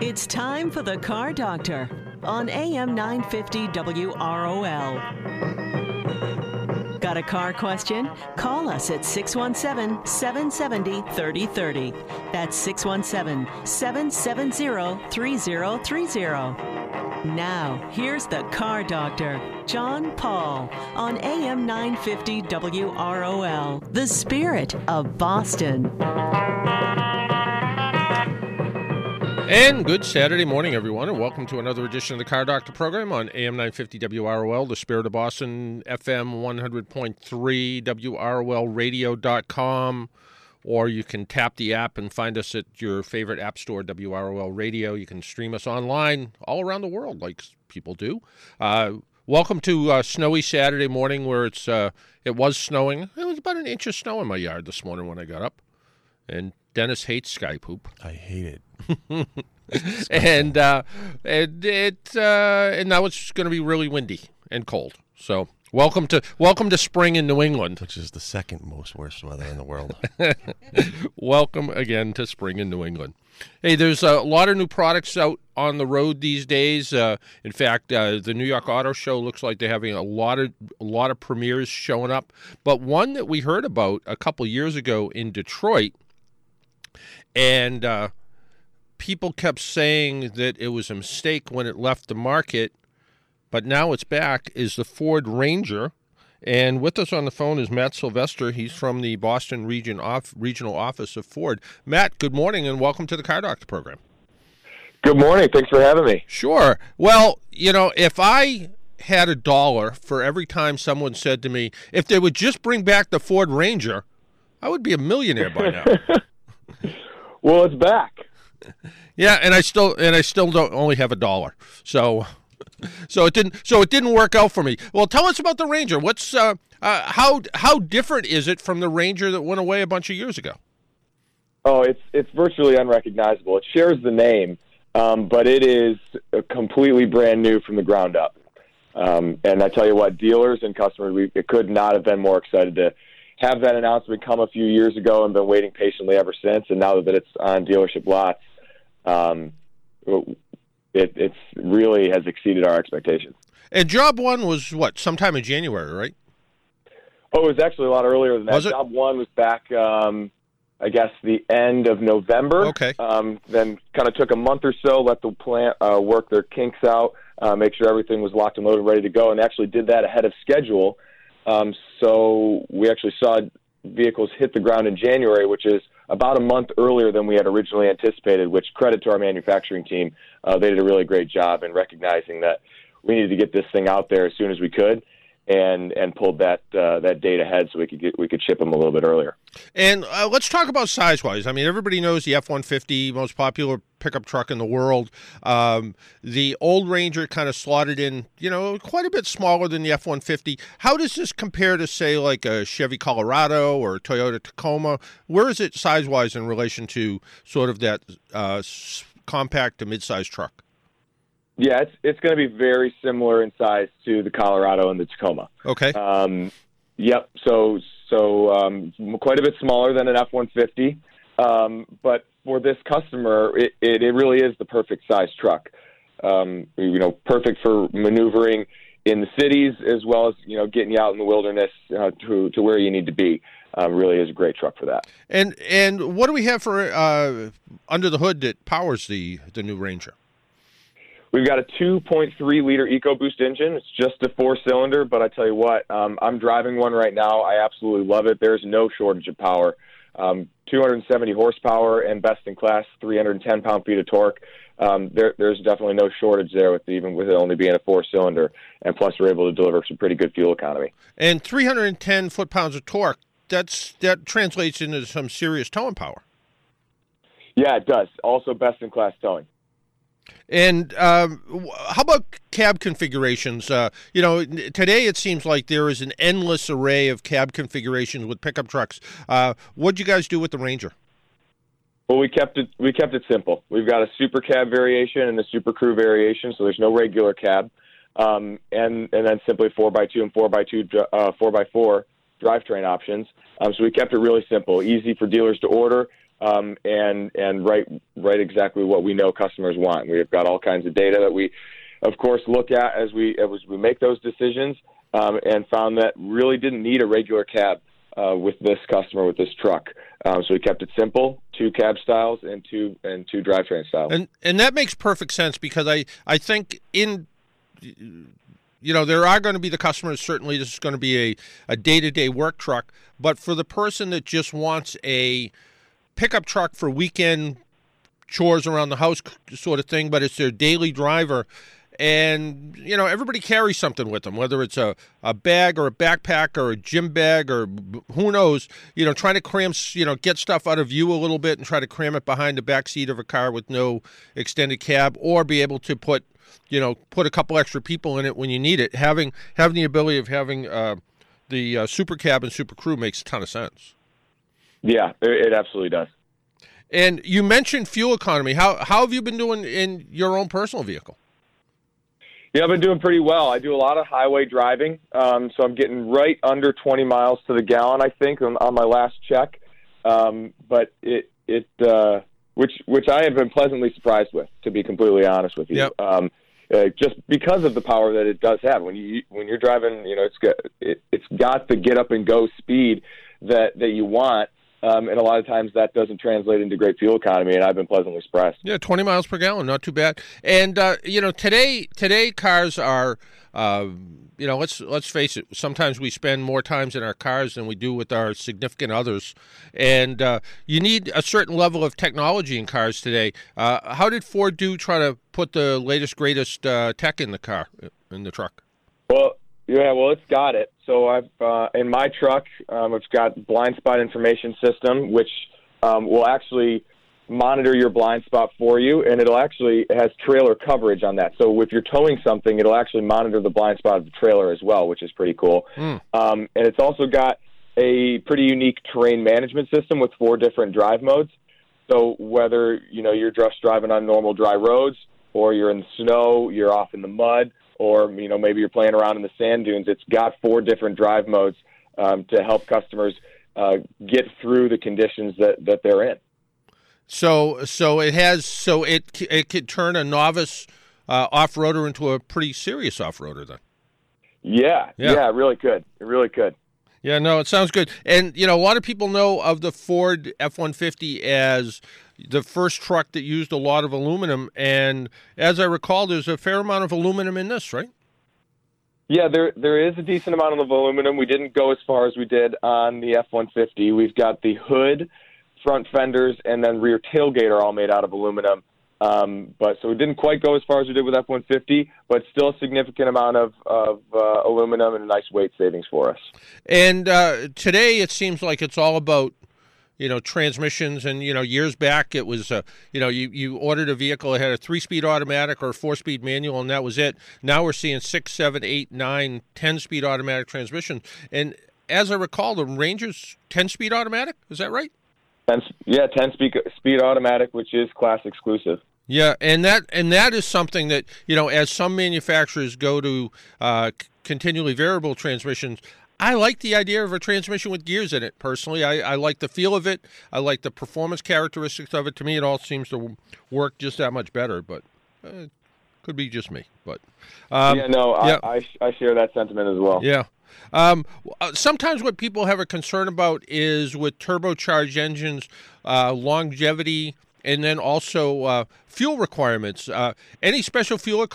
It's time for the Car Doctor on AM 950 WROL. Got a car question? Call us at 617-770-3030. That's 617-770-3030. Now, here's the Car Doctor, John Paul, on AM 950 WROL, the spirit of Boston. And good Saturday morning, everyone, and welcome to another edition of the Car Doctor program on AM 950 WROL, the Spirit of Boston, FM 100.3, WROLradio.com, or you can tap the app and find us at your favorite app store, WROL Radio. You can stream us online all around the world like people do. Welcome to snowy Saturday morning where it was snowing. It was about an inch of snow in my yard this morning when I got up, and Dennis hates sky poop. I hate it. And now it's going to be really windy and cold. So welcome to spring in New England, which is the second most worst weather in the world. Welcome again to spring in New England. Hey, there's a lot of new products out on the road these days. In fact, the New York Auto Show looks like they're having a lot of premieres showing up. But one that we heard about a couple years ago in Detroit, and people kept saying that it was a mistake when it left the market, but now it's back, is the Ford Ranger. And with us on the phone is Matt Sylvester. He's from the Boston Regional Office of Ford. Matt, good morning and welcome to the Car Doctor program. Good morning. Thanks for having me. Sure. Well, you know, if I had a dollar for every time someone said to me, if they would just bring back the Ford Ranger, I would be a millionaire by now. Well, it's back. Yeah, and I still don't only have a dollar, so it didn't work out for me. Well, tell us about the Ranger. What's how different is it from the Ranger that went away a bunch of years ago? Oh, it's virtually unrecognizable. It shares the name, but it is completely brand new from the ground up. And I tell you what, dealers and customers, it could not have been more excited to have that announcement come a few years ago and been waiting patiently ever since. And now that it's on dealership lots, it's really has exceeded our expectations. And job one was what, sometime in January, right? Oh, it was actually a lot earlier than that. Job one was back, I guess, the end of November. Okay. Then kind of took a month or so, let the plant work their kinks out, make sure everything was locked and loaded, ready to go, and actually did that ahead of schedule. So we actually saw vehicles hit the ground in January, which is about a month earlier than we had originally anticipated, which credit to our manufacturing team. They did a really great job in recognizing that we needed to get this thing out there as soon as we could, and pulled that date ahead so we could ship them a little bit earlier. And let's talk about size-wise. I mean, everybody knows the F-150, most popular pickup truck in the world. The old Ranger kind of slotted in, you know, quite a bit smaller than the F-150. How does this compare to, say, like a Chevy Colorado or a Toyota Tacoma? Where is it size-wise in relation to sort of that compact to midsize truck? Yeah, it's going to be very similar in size to the Colorado and the Tacoma. Okay. Yep. So quite a bit smaller than an F-150, but for this customer, it really is the perfect size truck. You know, perfect for maneuvering in the cities as well as, you know, getting you out in the wilderness to where you need to be. Really is a great truck for that. And what do we have for under the hood that powers the new Ranger? We've got a 2.3-liter EcoBoost engine. It's just a four-cylinder, but I tell you what, I'm driving one right now. I absolutely love it. There's no shortage of power. 270 horsepower and best-in-class 310 pound-feet of torque. There's definitely no shortage there, even with it only being a four-cylinder, and plus we're able to deliver some pretty good fuel economy. And 310 foot-pounds of torque, that translates into some serious towing power. Yeah, it does. Also best-in-class towing. And how about cab configurations? You know, today it seems like there is an endless array of cab configurations with pickup trucks. What'd you guys do with the Ranger? Well, we kept it simple. We've got a super cab variation and a super crew variation, so there's no regular cab, and then simply 4x2 and 4x2 4x4 drivetrain options. So we kept it really simple, easy for dealers to order. and write exactly what we know customers want. We've got all kinds of data that we, of course, look at as we make those decisions, and found that really didn't need a regular cab with this customer, with this truck. So we kept it simple, 2 cab styles and two drivetrain styles. And that makes perfect sense, because I think there are going to be the customers, certainly this is going to be a day-to-day work truck, but for the person that just wants a pickup truck for weekend chores around the house sort of thing, but it's their daily driver, and, you know, everybody carries something with them, whether it's a bag or a backpack or a gym bag or who knows, you know, trying to cram, you know, get stuff out of view a little bit and try to cram it behind the back seat of a car with no extended cab, or be able to put a couple extra people in it when you need it. Having the ability of having the Super Cab and Super Crew makes a ton of sense. Yeah, it absolutely does. And you mentioned fuel economy. How have you been doing in your own personal vehicle? Yeah, I've been doing pretty well. I do a lot of highway driving, so I'm getting right under 20 miles to the gallon, I think, on my last check. But which I have been pleasantly surprised with, to be completely honest with you. Yep. Just because of the power that it does have when you're driving, you know, it's got the get up and go speed that you want. And a lot of times that doesn't translate into great fuel economy, and I've been pleasantly surprised. Yeah, 20 miles per gallon, not too bad. And today cars are, let's face it. Sometimes we spend more times in our cars than we do with our significant others, and you need a certain level of technology in cars today. How did Ford try to put the latest, greatest tech in the car, in the truck? Well. Yeah, well, it's got it. So I've in my truck, it's got blind spot information system, which will actually monitor your blind spot for you, and it has trailer coverage on that. So if you're towing something, it'll actually monitor the blind spot of the trailer as well, which is pretty cool. Mm. And it's also got a pretty unique terrain management system with 4 different drive modes. So whether you're just driving on normal dry roads, or you're in the snow, you're off in the mud, or maybe you're playing around in the sand dunes. It's got 4 different drive modes to help customers get through the conditions that they're in. So it could turn a novice off-roader into a pretty serious off-roader then. Yeah, it really could. Yeah, no, it sounds good. And a lot of people know of the Ford F-150 as the first truck that used a lot of aluminum, and as I recall, there's a fair amount of aluminum in this, right? Yeah, there is a decent amount of aluminum. We didn't go as far as we did on the F-150. We've got the hood, front fenders, and then rear tailgate are all made out of aluminum. So we didn't quite go as far as we did with F-150, but still a significant amount of aluminum and a nice weight savings for us. And today it seems like it's all about transmissions, and years back it was you ordered a vehicle, it had a 3-speed automatic or a 4-speed manual, and that was it. Now we're seeing 6, 7, 8, 9, 10-speed automatic transmissions. And as I recall, the Ranger's 10-speed automatic, is that right? Yeah, 10-speed automatic, which is class exclusive. Yeah, and that is something that as some manufacturers go to continually variable transmissions. I like the idea of a transmission with gears in it, personally. I like the feel of it. I like the performance characteristics of it. To me, it all seems to work just that much better, but could be just me. But I share that sentiment as well. Yeah. Sometimes what people have a concern about is with turbocharged engines, longevity, and then also fuel requirements. Any special fuel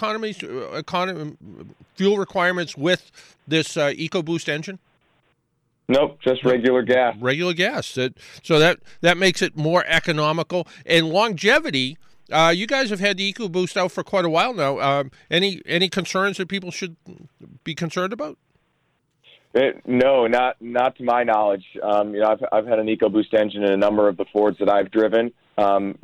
fuel requirements with this EcoBoost engine? Nope, just regular gas. Regular gas. So that makes it more economical. And longevity, you guys have had the EcoBoost out for quite a while now. Any concerns that people should be concerned about? No, not to my knowledge. I've had an EcoBoost engine in a number of the Fords that I've driven, and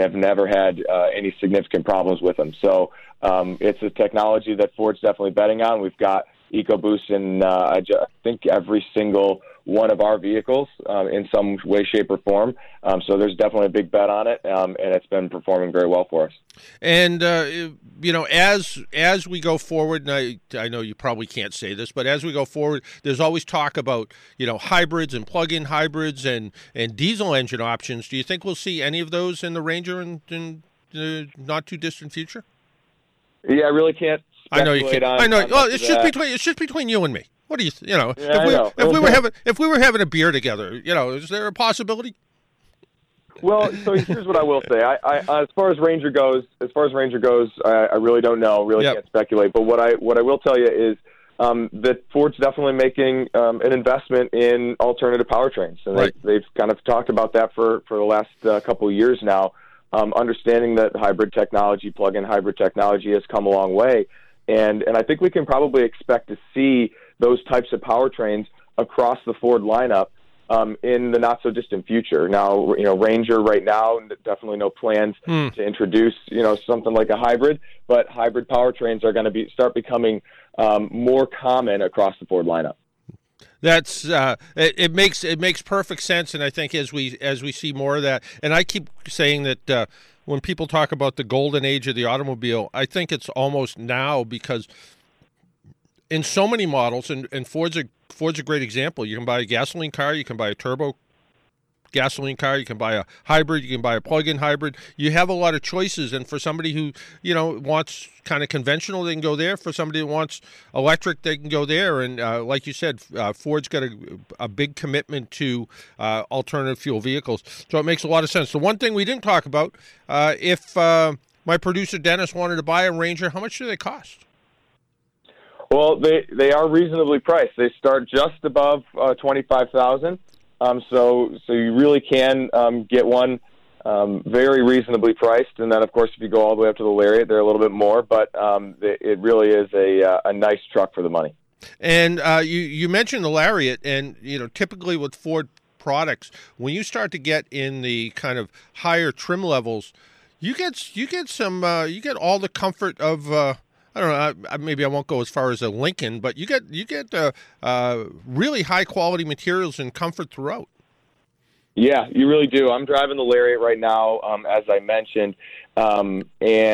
have never had any significant problems with them. So it's a technology that Ford's definitely betting on. We've got EcoBoost in I think every single one of our vehicles in some way, shape, or form. So there's definitely a big bet on it, and it's been performing very well for us. And, you know, as we go forward, and I know you probably can't say this, but as we go forward, there's always talk about, you know, hybrids and plug-in hybrids and diesel engine options. Do you think we'll see any of those in the Ranger in the not-too-distant future? Yeah, I really can't. I know you can't. I know. Well, it's just between you and me. What do you, you know? Yeah, if we were having a beer together, you know, is there a possibility? Well, so here's what I will say. I as far as Ranger goes, I really don't know. Can't speculate. But what I will tell you is that Ford's definitely making an investment in alternative powertrains, and right. they've kind of talked about that for the last couple of years now. Understanding that hybrid technology, plug-in hybrid technology, has come a long way, and I think we can probably expect to see those types of powertrains across the Ford lineup in the not-so-distant future. Now, you know, Ranger right now, definitely no plans to introduce, you know, something like a hybrid, but hybrid powertrains are going to start becoming more common across the Ford lineup. That's it makes perfect sense, and I think as we see more of that, and I keep saying that when people talk about the golden age of the automobile, I think it's almost now, because in so many models, and Ford's a great example. You can buy a gasoline car, you can buy a turbo gasoline car, you can buy a hybrid, you can buy a plug-in hybrid. You have a lot of choices, and for somebody who, you know, wants kind of conventional, they can go there. For somebody that wants electric, they can go there. And like you said, Ford's got a big commitment to alternative fuel vehicles, so it makes a lot of sense. The one thing we didn't talk about, if my producer Dennis wanted to buy a Ranger, how much do they cost? Well, they are reasonably priced. They start just above $25,000. So you really can get one very reasonably priced, and then of course if you go all the way up to the Lariat, they're a little bit more. But it really is a nice truck for the money. And you mentioned the Lariat, and you know typically with Ford products, when you start to get in the kind of higher trim levels, you get all the comfort of. I don't know, maybe I won't go as far as a Lincoln, but you get really high-quality materials and comfort throughout. Yeah, you really do. I'm driving the Lariat right now, as I mentioned, and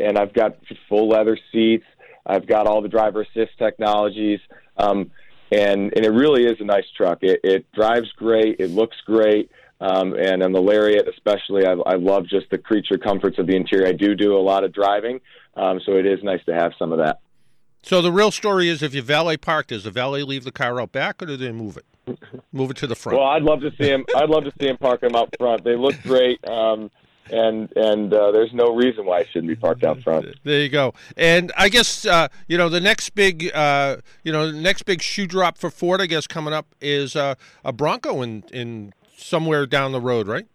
I've got full leather seats. I've got all the driver assist technologies, and it really is a nice truck. It drives great. It looks great. And on the Lariat especially, I love just the creature comforts of the interior. I do a lot of driving, so it is nice to have some of that. So the real story is, if you valet park, does the valet leave the car out back, or do they move it? Move it to the front? Well, I'd love to see him park them out front. They look great, and there's no reason why it shouldn't be parked out front. There you go. And I guess you know, the next big shoe drop for Ford, I guess, coming up is a Bronco in somewhere down the road, right?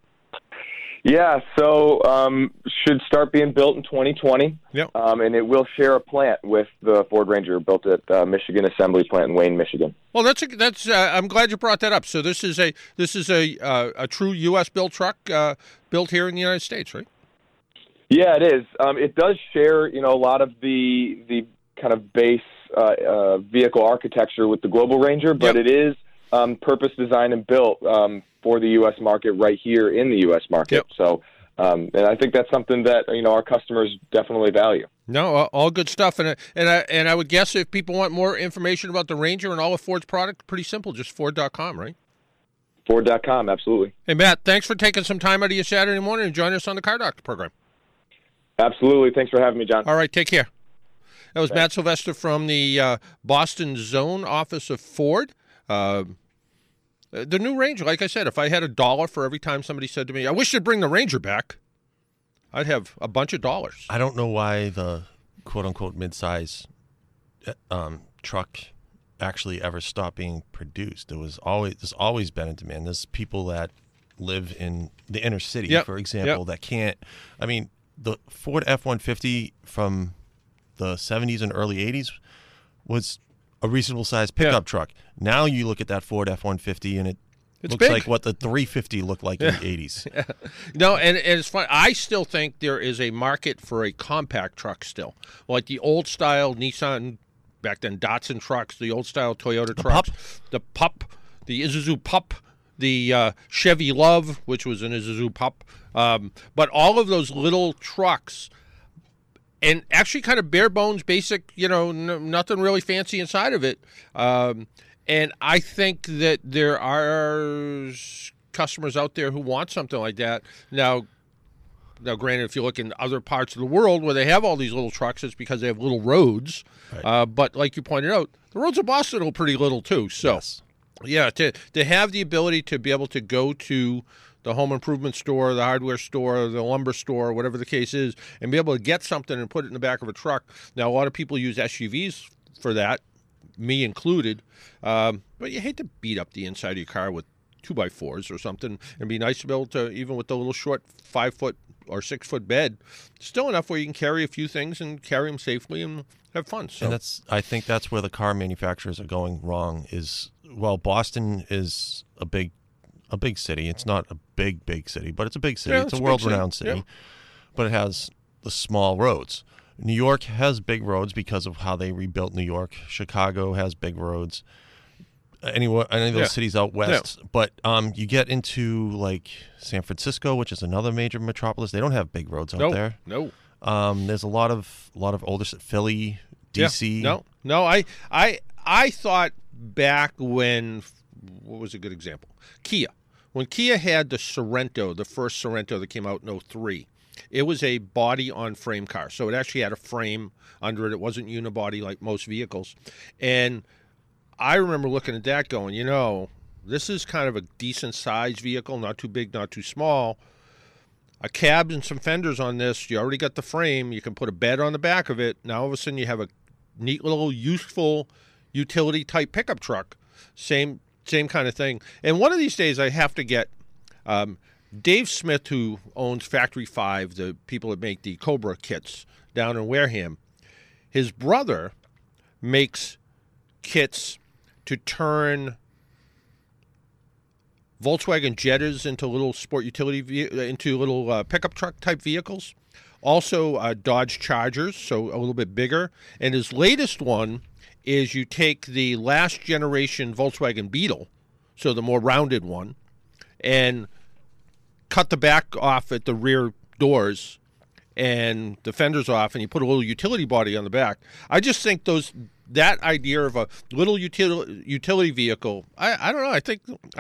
Yeah, so should start being built in 2020. Yep. And it will share a plant with the Ford Ranger, built at Michigan Assembly Plant in Wayne, Michigan. Well, I'm glad you brought that up. So this is a true U.S. built truck built here in the United States, right? Yeah, it is. It does share, you know, a lot of the kind of base vehicle architecture with the Global Ranger, but It is purpose designed and built for the U.S. market, right here in the U.S. market. Yep. So, and I think that's something that, you know, our customers definitely value. No, all good stuff. And I would guess if people want more information about the Ranger and all of Ford's product, pretty simple, just Ford.com, right? Ford.com, absolutely. Hey, Matt, thanks for taking some time out of your Saturday morning and joining us on the Car Doctor program. Absolutely. Thanks for having me, John. All right, take care. That was Matt Sylvester from the Boston Zone office of Ford. The new Ranger, like I said, if I had $1 for every time somebody said to me, I wish you'd bring the Ranger back, I'd have a bunch of dollars. I don't know why the quote-unquote midsize truck actually ever stopped being produced. There's always been a demand. There's people that live in the inner city, for example, that can't. I mean, the Ford F-150 from the 70s and early 80s was a reasonable-sized pickup truck. Now you look at that Ford F-150, and it looks big, like what the 350 looked like in the 80s. Yeah. No, and it's funny. I still think there is a market for a compact truck still, like the old-style Nissan, back then Datsun trucks, the old-style Toyota trucks. The pup. the Isuzu Pup, the Chevy Love, which was an Isuzu Pup. But all of those little trucks, and actually kind of bare bones, basic, you know, nothing really fancy inside of it. And I think that there are customers out there who want something like that. Now, granted, if you look in other parts of the world where they have all these little trucks, it's because they have little roads. Right. But like you pointed out, the roads of Boston are pretty little too. So, yes. Yeah, to have the ability to be able to go to the home improvement store, the hardware store, the lumber store, whatever the case is, and be able to get something and put it in the back of a truck. Now, a lot of people use SUVs for that, me included. But you hate to beat up the inside of your car with 2x4s or something. It'd be nice to be able to, even with the little short 5-foot or 6-foot bed, still enough where you can carry a few things and carry them safely and have fun. So. And I think that's where the car manufacturers are going wrong is, well, Boston is a big city. It's not a big city, but it's a big city. Yeah, it's a world-renowned city, yeah. But it has the small roads. New York has big roads because of how they rebuilt New York. Chicago has big roads. Any of those cities out west, but you get into like San Francisco, which is another major metropolis. They don't have big roads out there. No, there's a lot of older Philly, DC. Yeah. No. I thought back when, what was a good example? Kia. When Kia had the Sorento, the first Sorento that came out in 2003, it was a body-on-frame car. So it actually had a frame under it. It wasn't unibody like most vehicles. And I remember looking at that going, this is kind of a decent-sized vehicle, not too big, not too small. A cab and some fenders on this. You already got the frame. You can put a bed on the back of it. Now, all of a sudden, you have a neat little useful utility-type pickup truck. Same kind of thing. And one of these days, I have to get Dave Smith, who owns Factory 5, the people that make the Cobra kits down in Wareham. His brother makes kits to turn Volkswagen Jettas into little sport utility, into little pickup truck type vehicles. Also Dodge Chargers, so a little bit bigger. And his latest one is you take the last generation Volkswagen Beetle, so the more rounded one, and cut the back off at the rear doors and the fenders off, and you put a little utility body on the back. I just think that idea of a little utility vehicle, I don't know. I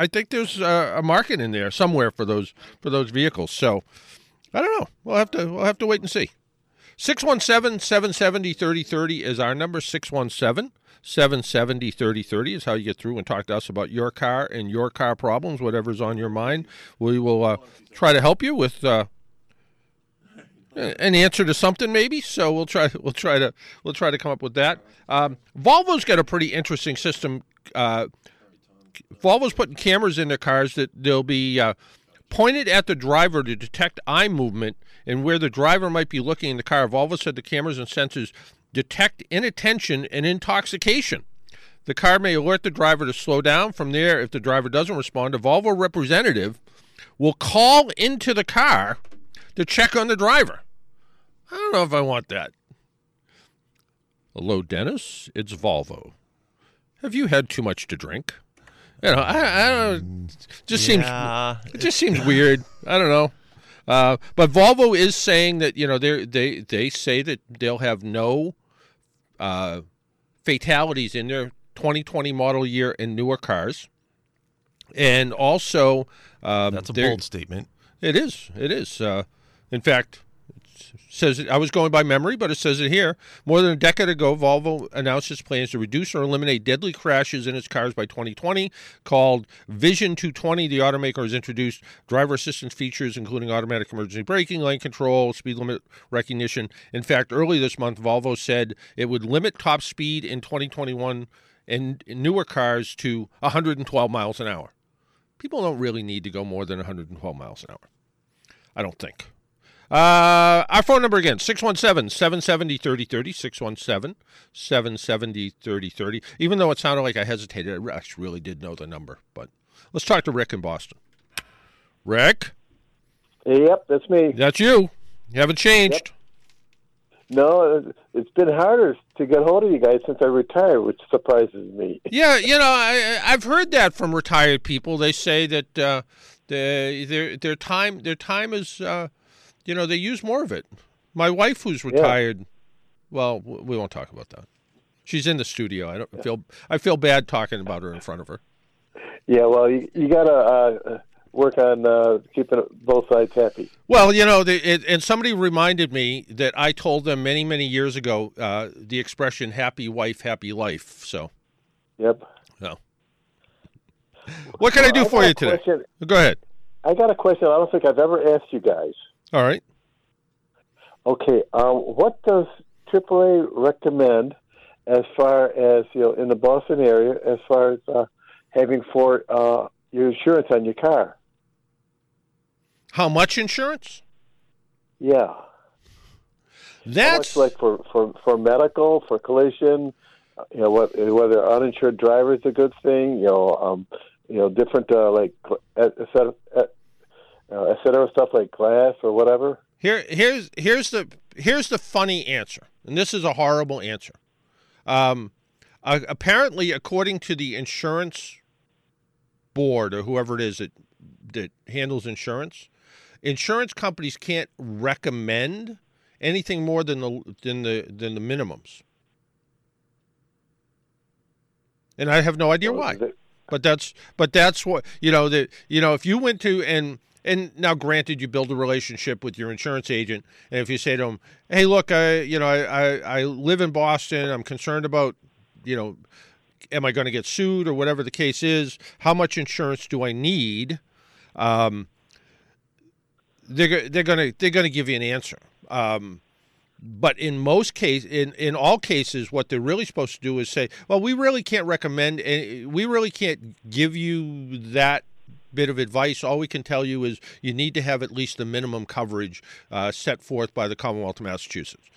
think there's a market in there somewhere for those vehicles. So I don't know. We'll have to wait and see. 617-770-3030 is our number. 617-770-3030 is how you get through and talk to us about your car and your car problems, whatever's on your mind. We will try to help you with an answer to something, maybe. So we'll try to come up with that. Volvo's got a pretty interesting system. Volvo's putting cameras in their cars that they'll be pointed at the driver to detect eye movement and where the driver might be looking in the car. Volvo said the cameras and sensors detect inattention and intoxication. The car may alert the driver to slow down. From there, if the driver doesn't respond, a Volvo representative will call into the car to check on the driver. I don't know if I want that. Hello, Dennis. It's Volvo. Have you had too much to drink? I don't. It just seems weird. I don't know. But Volvo is saying that they say that they'll have no fatalities in their 2020 model year in newer cars, and also that's a bold statement. It is. In fact, it says I was going by memory, but it says it here. More than a decade ago, Volvo announced its plans to reduce or eliminate deadly crashes in its cars by 2020. Called Vision 220, the automaker has introduced driver assistance features, including automatic emergency braking, lane control, speed limit recognition. In fact, early this month, Volvo said it would limit top speed in 2021 in newer cars to 112 miles an hour. People don't really need to go more than 112 miles an hour, I don't think. Our phone number again, 617-770-3030, 617-770-3030. Even though it sounded like I hesitated, I actually really did know the number. But let's talk to Rick in Boston. Rick? Yep, that's me. That's you. You haven't changed. No, it's been harder to get hold of you guys since I retired, which surprises me. Yeah, you know, I've heard that from retired people. They say that their time is, you know, they use more of it. My wife, who's retired, well, we won't talk about that. She's in the studio. I feel bad talking about her in front of her. Yeah, well, you gotta work on keeping both sides happy. Well, you know, and somebody reminded me that I told them many, many years ago the expression "happy wife, happy life." So, yep. So, what can I do for you today? Go ahead. I got a question. I don't think I've ever asked you guys. All right. Okay. What does AAA recommend as far as, you know, in the Boston area, as far as having for your insurance on your car? How much insurance? Yeah. That's how much, like for medical, for collision, you know, whether uninsured driver is a good thing, you know, different like et cetera stuff like glass or whatever. Here's the funny answer, and this is a horrible answer. Apparently, according to the insurance board or whoever it is that handles insurance companies can't recommend anything more than the minimums. And I have no idea why, but that's what, you know, that, you know, if you went to, and now granted, you build a relationship with your insurance agent, and if you say to them, hey, look, I live in Boston, I'm concerned about, you know, am I going to get sued or whatever the case is? How much insurance do I need? They're going to give you an answer. But in most cases, in all cases, what they're really supposed to do is say, well, we really can't recommend, we really can't give you that bit of advice. All we can tell you is you need to have at least the minimum coverage set forth by the Commonwealth of Massachusetts.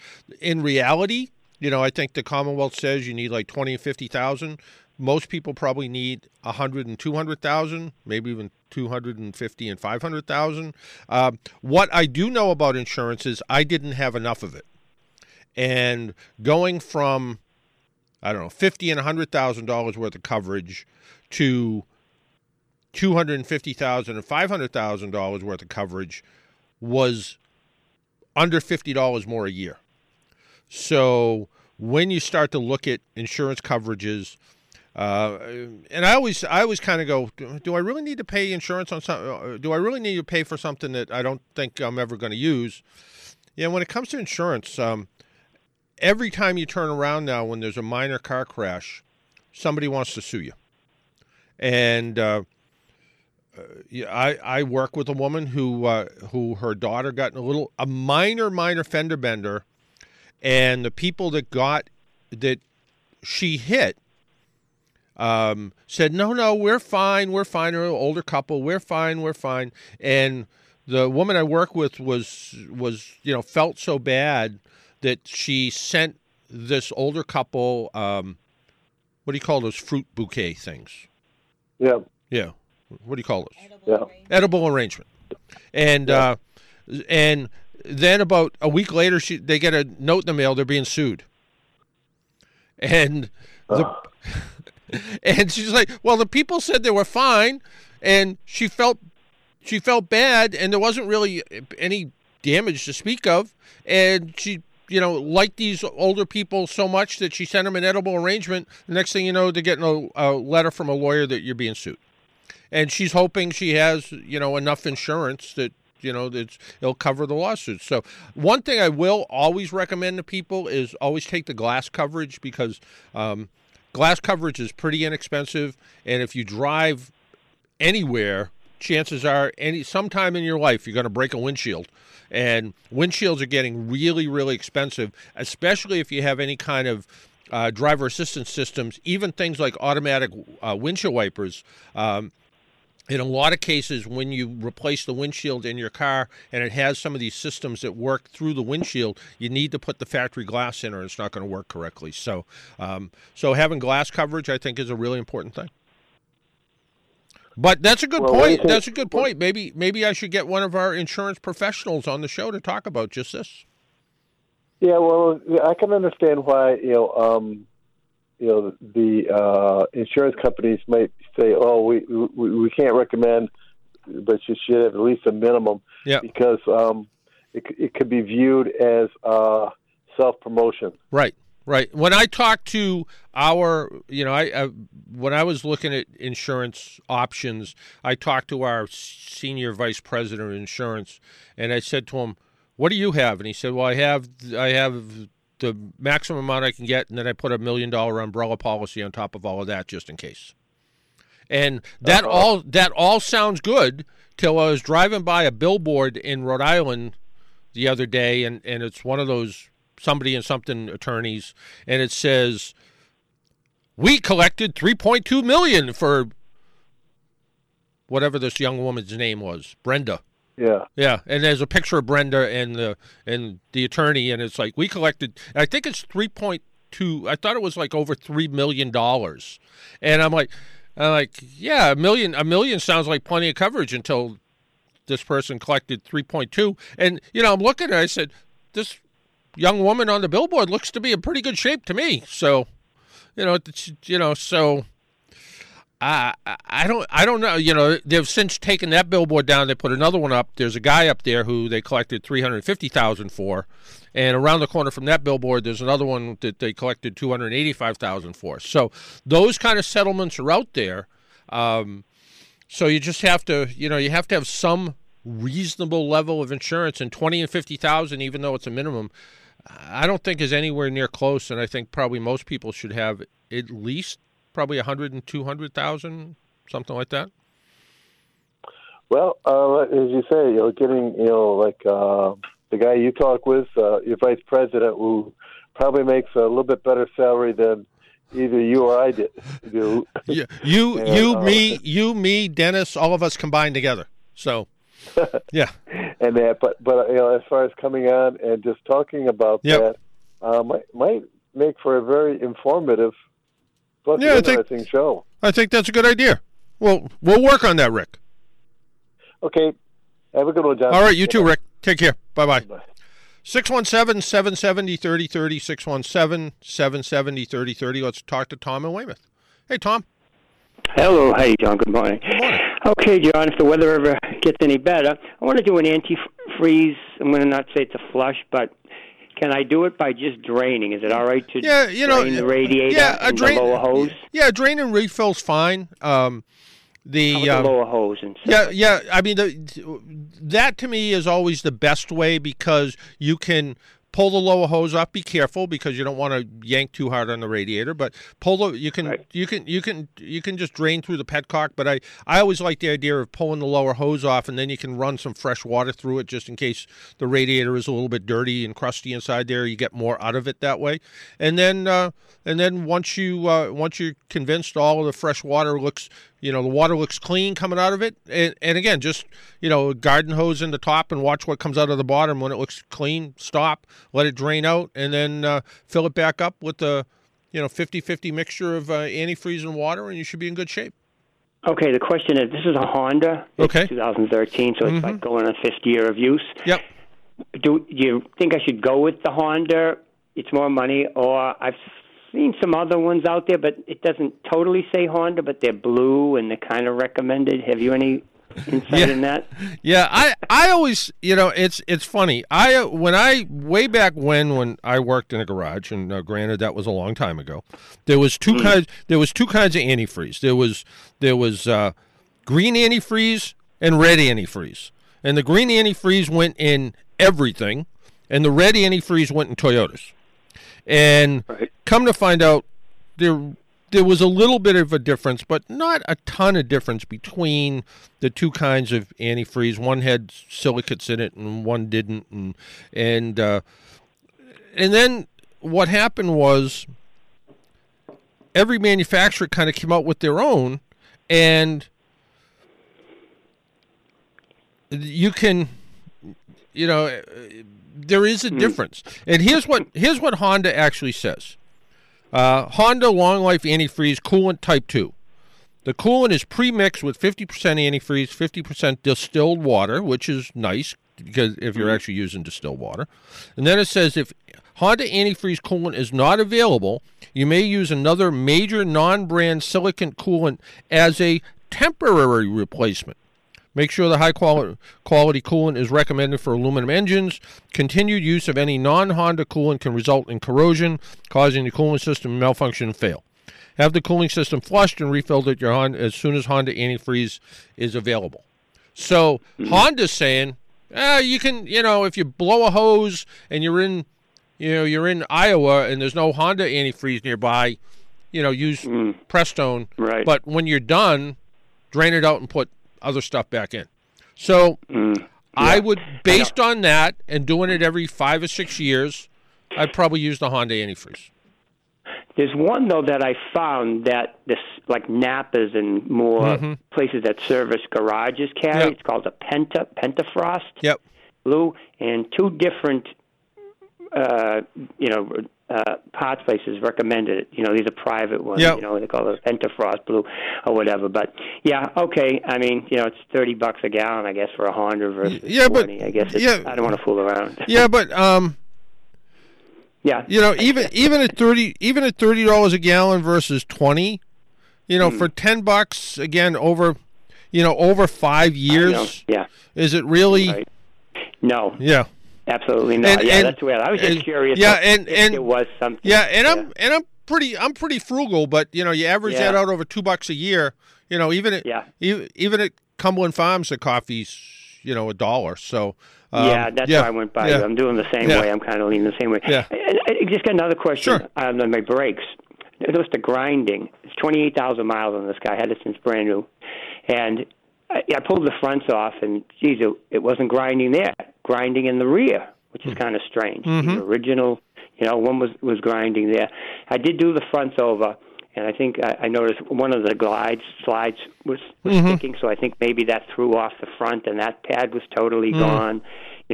In reality, you know, I think the Commonwealth says you need like 20 and 50,000. Most people probably need 100 and 200,000, maybe even 250 and 500,000. What I do know about insurance is I didn't have enough of it. And going from, I don't know, $50,000 and $100,000 worth of coverage to $250,000 and $500,000 worth of coverage was under $50 more a year. So when you start to look at insurance coverages, and I always kind of go, do I really need to pay insurance on something? Do I really need to pay for something that I don't think I'm ever going to use? Yeah, when it comes to insurance, every time you turn around now, when there's a minor car crash, somebody wants to sue you. And I work with a woman who her daughter got in a minor fender bender. And the people that she hit said, no, we're fine. An older couple, we're fine. And the woman I work with was, you know, felt so bad that she sent this older couple, what do you call those fruit bouquet things? Yeah. Yeah. What do you call those? Edible arrangement. And, yeah. And then about a week later, they get a note in the mail. They're being sued, and she's like, "Well, the people said they were fine," and she felt bad, and there wasn't really any damage to speak of, and she, you know, liked these older people so much that she sent them an edible arrangement. The next thing you know, they're getting a letter from a lawyer that you're being sued, and she's hoping she has, you know, enough insurance that, you know, it'll cover the lawsuits. So one thing I will always recommend to people is always take the glass coverage, because glass coverage is pretty inexpensive. And if you drive anywhere, chances are sometime in your life you're going to break a windshield. And windshields are getting really, really expensive, especially if you have any kind of driver assistance systems, even things like automatic windshield wipers. In a lot of cases, when you replace the windshield in your car and it has some of these systems that work through the windshield, you need to put the factory glass in or it's not going to work correctly. So so having glass coverage, I think, is a really important thing. But that's a good point. That's a good point. Maybe I should get one of our insurance professionals on the show to talk about just this. Yeah, well, I can understand why, the insurance companies might say, oh, we can't recommend, but you should have at least a minimum. Yeah. Because it could be viewed as self-promotion. Right. Right. When I talked to when I was looking at insurance options, I talked to our senior vice president of insurance, and I said to him, "What do you have?" And he said, "Well, I have the maximum amount I can get, and then I put a $1 million umbrella policy on top of all of that just in case." And that all sounds good till I was driving by a billboard in Rhode Island the other day, and it's one of those somebody and something attorneys, and it says, we collected $3.2 million for whatever this young woman's name was, Brenda. Yeah. Yeah, and there's a picture of Brenda and the attorney, and it's like, we collected, I think it's 3.2, I thought it was like over $3 million. And I'm like, yeah, a million sounds like plenty of coverage until this person collected 3.2. And, I'm looking at it, I said, this young woman on the billboard looks to be in pretty good shape to me. So, I don't know. They've since taken that billboard down. They put another one up. There's a guy up there who they collected $350,000 for, and around the corner from that billboard, there's another one that they collected $285,000 for. So those kind of settlements are out there. So you just have to, you have to have some reasonable level of insurance, and $20,000 and $50,000, even though it's a minimum, I don't think is anywhere near close. And I think probably most people should have at least probably $100,000 and $200,000, something like that. Well, as you say, getting, the guy you talk with, your vice president, who probably makes a little bit better salary than either you or I do. Yeah, me, Dennis, all of us combined together. So. Yeah, and that, but as far as coming on and just talking about that, might make for a very informative, plus interesting show. I think that's a good idea. Well, we'll work on that, Rick. Okay, have a good one, John. All right, you too, Rick. Take care. Bye. 617-770-3030. 617-770-3030. Let's talk to Tom in Weymouth. Hey, Tom. Hello. Hey, John. Good morning. Good morning. Okay, John, if the weather ever gets any better, I want to do an antifreeze. I'm going to not say it's a flush, but can I do it by just draining? Is it all right to drain the radiator and the lower hose? Yeah, drain and refill's fine. The lower hose and stuff. Yeah. I mean, that to me is always the best way, because you can pull the lower hose up. Be careful, because you don't want to yank too hard on the radiator. But you can just drain through the petcock. But I always like the idea of pulling the lower hose off, and then you can run some fresh water through it, just in case the radiator is a little bit dirty and crusty inside there. You get more out of it that way. And then once you're convinced all of the fresh water looks, the water looks clean coming out of it. And again, just, garden hose in the top and watch what comes out of the bottom. When it looks clean, stop, let it drain out, and then fill it back up with the, 50-50 mixture of antifreeze and water, and you should be in good shape. Okay, the question is, this is a Honda. Okay. It's 2013, so it's like going on fifth year of use. Yep. Do you think I should go with the Honda? It's more money, or I've seen some other ones out there, but it doesn't totally say Honda, but they're blue and they're kind of recommended. Have you any insight in that? Yeah, I always, it's funny. Way back when I worked in a garage, and granted that was a long time ago, there was two kinds of antifreeze. There was green antifreeze and red antifreeze. And the green antifreeze went in everything, and the red antifreeze went in Toyotas. And come to find out, there was a little bit of a difference, but not a ton of difference between the two kinds of antifreeze. One had silicates in it, and one didn't. And then what happened was, every manufacturer kind of came out with their own, and you can, there is a difference. And here's what Honda actually says. Honda Long Life Antifreeze Coolant Type 2. The coolant is pre-mixed with 50% antifreeze, 50% distilled water, which is nice, because if you're actually using distilled water. And then it says, if Honda antifreeze coolant is not available, you may use another major non-brand silicone coolant as a temporary replacement. Make sure the high-quality coolant is recommended for aluminum engines. Continued use of any non-Honda coolant can result in corrosion, causing the cooling system to malfunction and fail. Have the cooling system flushed and refilled at your Honda as soon as Honda antifreeze is available. So Honda's saying, you can, if you blow a hose and you're in Iowa and there's no Honda antifreeze nearby, use Prestone. Right. But when you're done, drain it out and put other stuff back in. So yeah. I would, based on that and doing it every 5 or 6 years, I'd probably use the Honda antifreeze. There's one, though, that I found that this, like Napa's and more places that service garages carry. Yep. It's called a Penta Frost. Yep. Blue, and two different, parts places recommended it. These are private ones. Yep. They call it Penta Frost Blue or whatever. But yeah, okay. I mean, it's $30 a gallon, I guess, for a Honda versus 20. But, I guess I don't want to fool around. Yeah, but yeah. Even at $30 a gallon versus $20, for $10 again over, over 5 years. Yeah. Is it really? Right. No. Yeah. Absolutely not. That's the way I was just curious. Yeah, if it was something. Yeah, I'm pretty frugal, but you average that out over $2 a year. Even at Cumberland Farms, the coffee's $1. So. That's why I went by. Yeah. I'm doing the same way. I'm kind of leaning the same way. Yeah. I just got another question on my brakes. Notice the grinding. It's 28,000 miles on this guy. I had it since brand new. And I pulled the fronts off, and, geez, it wasn't grinding there. Grinding in the rear, which is kind of strange. Mm-hmm. The original, one was grinding there. I did do the fronts over. And I think I noticed one of the slides was sticking, so I think maybe that threw off the front, and that pad was totally gone,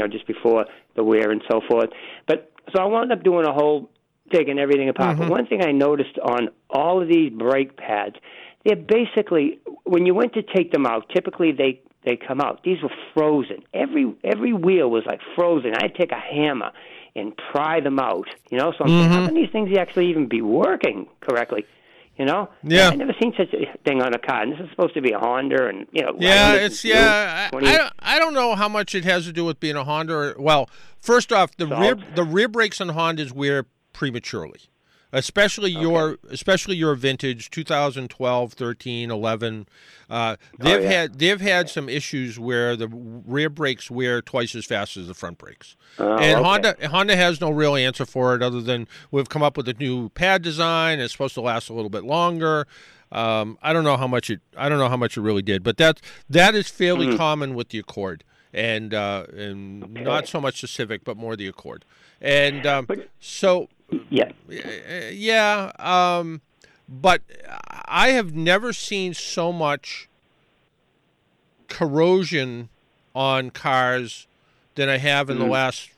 just before the wear and so forth. But so I wound up doing a whole taking everything apart. But one thing I noticed on all of these brake pads, they're basically, when you went to take them out, typically they come out. These were frozen. Every wheel was like frozen. I'd take a hammer and pry them out, So I'm thinking, how can these things actually even be working correctly? Yeah. I've never seen such a thing on a car. And this is supposed to be a Honda, and I don't know how much it has to do with being a Honda. Well, first off, the rear brakes on Hondas wear prematurely, especially your vintage 2012, 13, 11. They've had some issues where the rear brakes wear twice as fast as the front brakes. Honda has no real answer for it, other than we've come up with a new pad design. It's supposed to last a little bit longer. I don't know how much it really did, but that is fairly common with the Accord, and not so much the Civic, but more the Accord. And but I have never seen so much corrosion on cars than I have in the last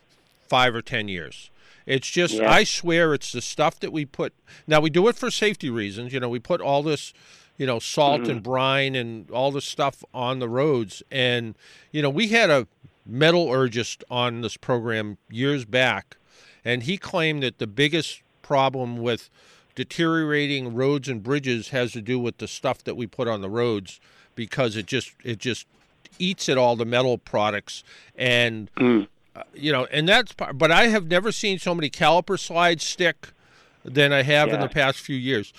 5 or 10 years. It's just, I swear, it's the stuff that we put. Now, we do it for safety reasons. We put all this, salt and brine and all this stuff on the roads. And, we had a metallurgist on this program years back, and he claimed that the biggest problem with deteriorating roads and bridges has to do with the stuff that we put on the roads, because it just eats at all the metal products, and and that's part. But I have never seen so many caliper slides stick than I have in the past few years.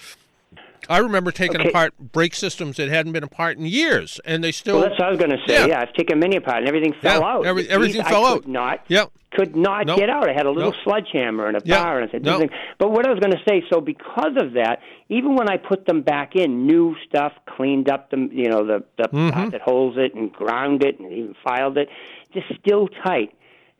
I remember taking apart brake systems that hadn't been apart in years, and they still. Well, that's what I was going to say. Yeah, I've taken many apart, and everything fell out. Everything fell out. Could not get out. I had a little sledgehammer and a bar, and I said, but what I was going to say, so because of that, even when I put them back in, new stuff, cleaned up them, the part that holds it and ground it and even filed it, just still tight.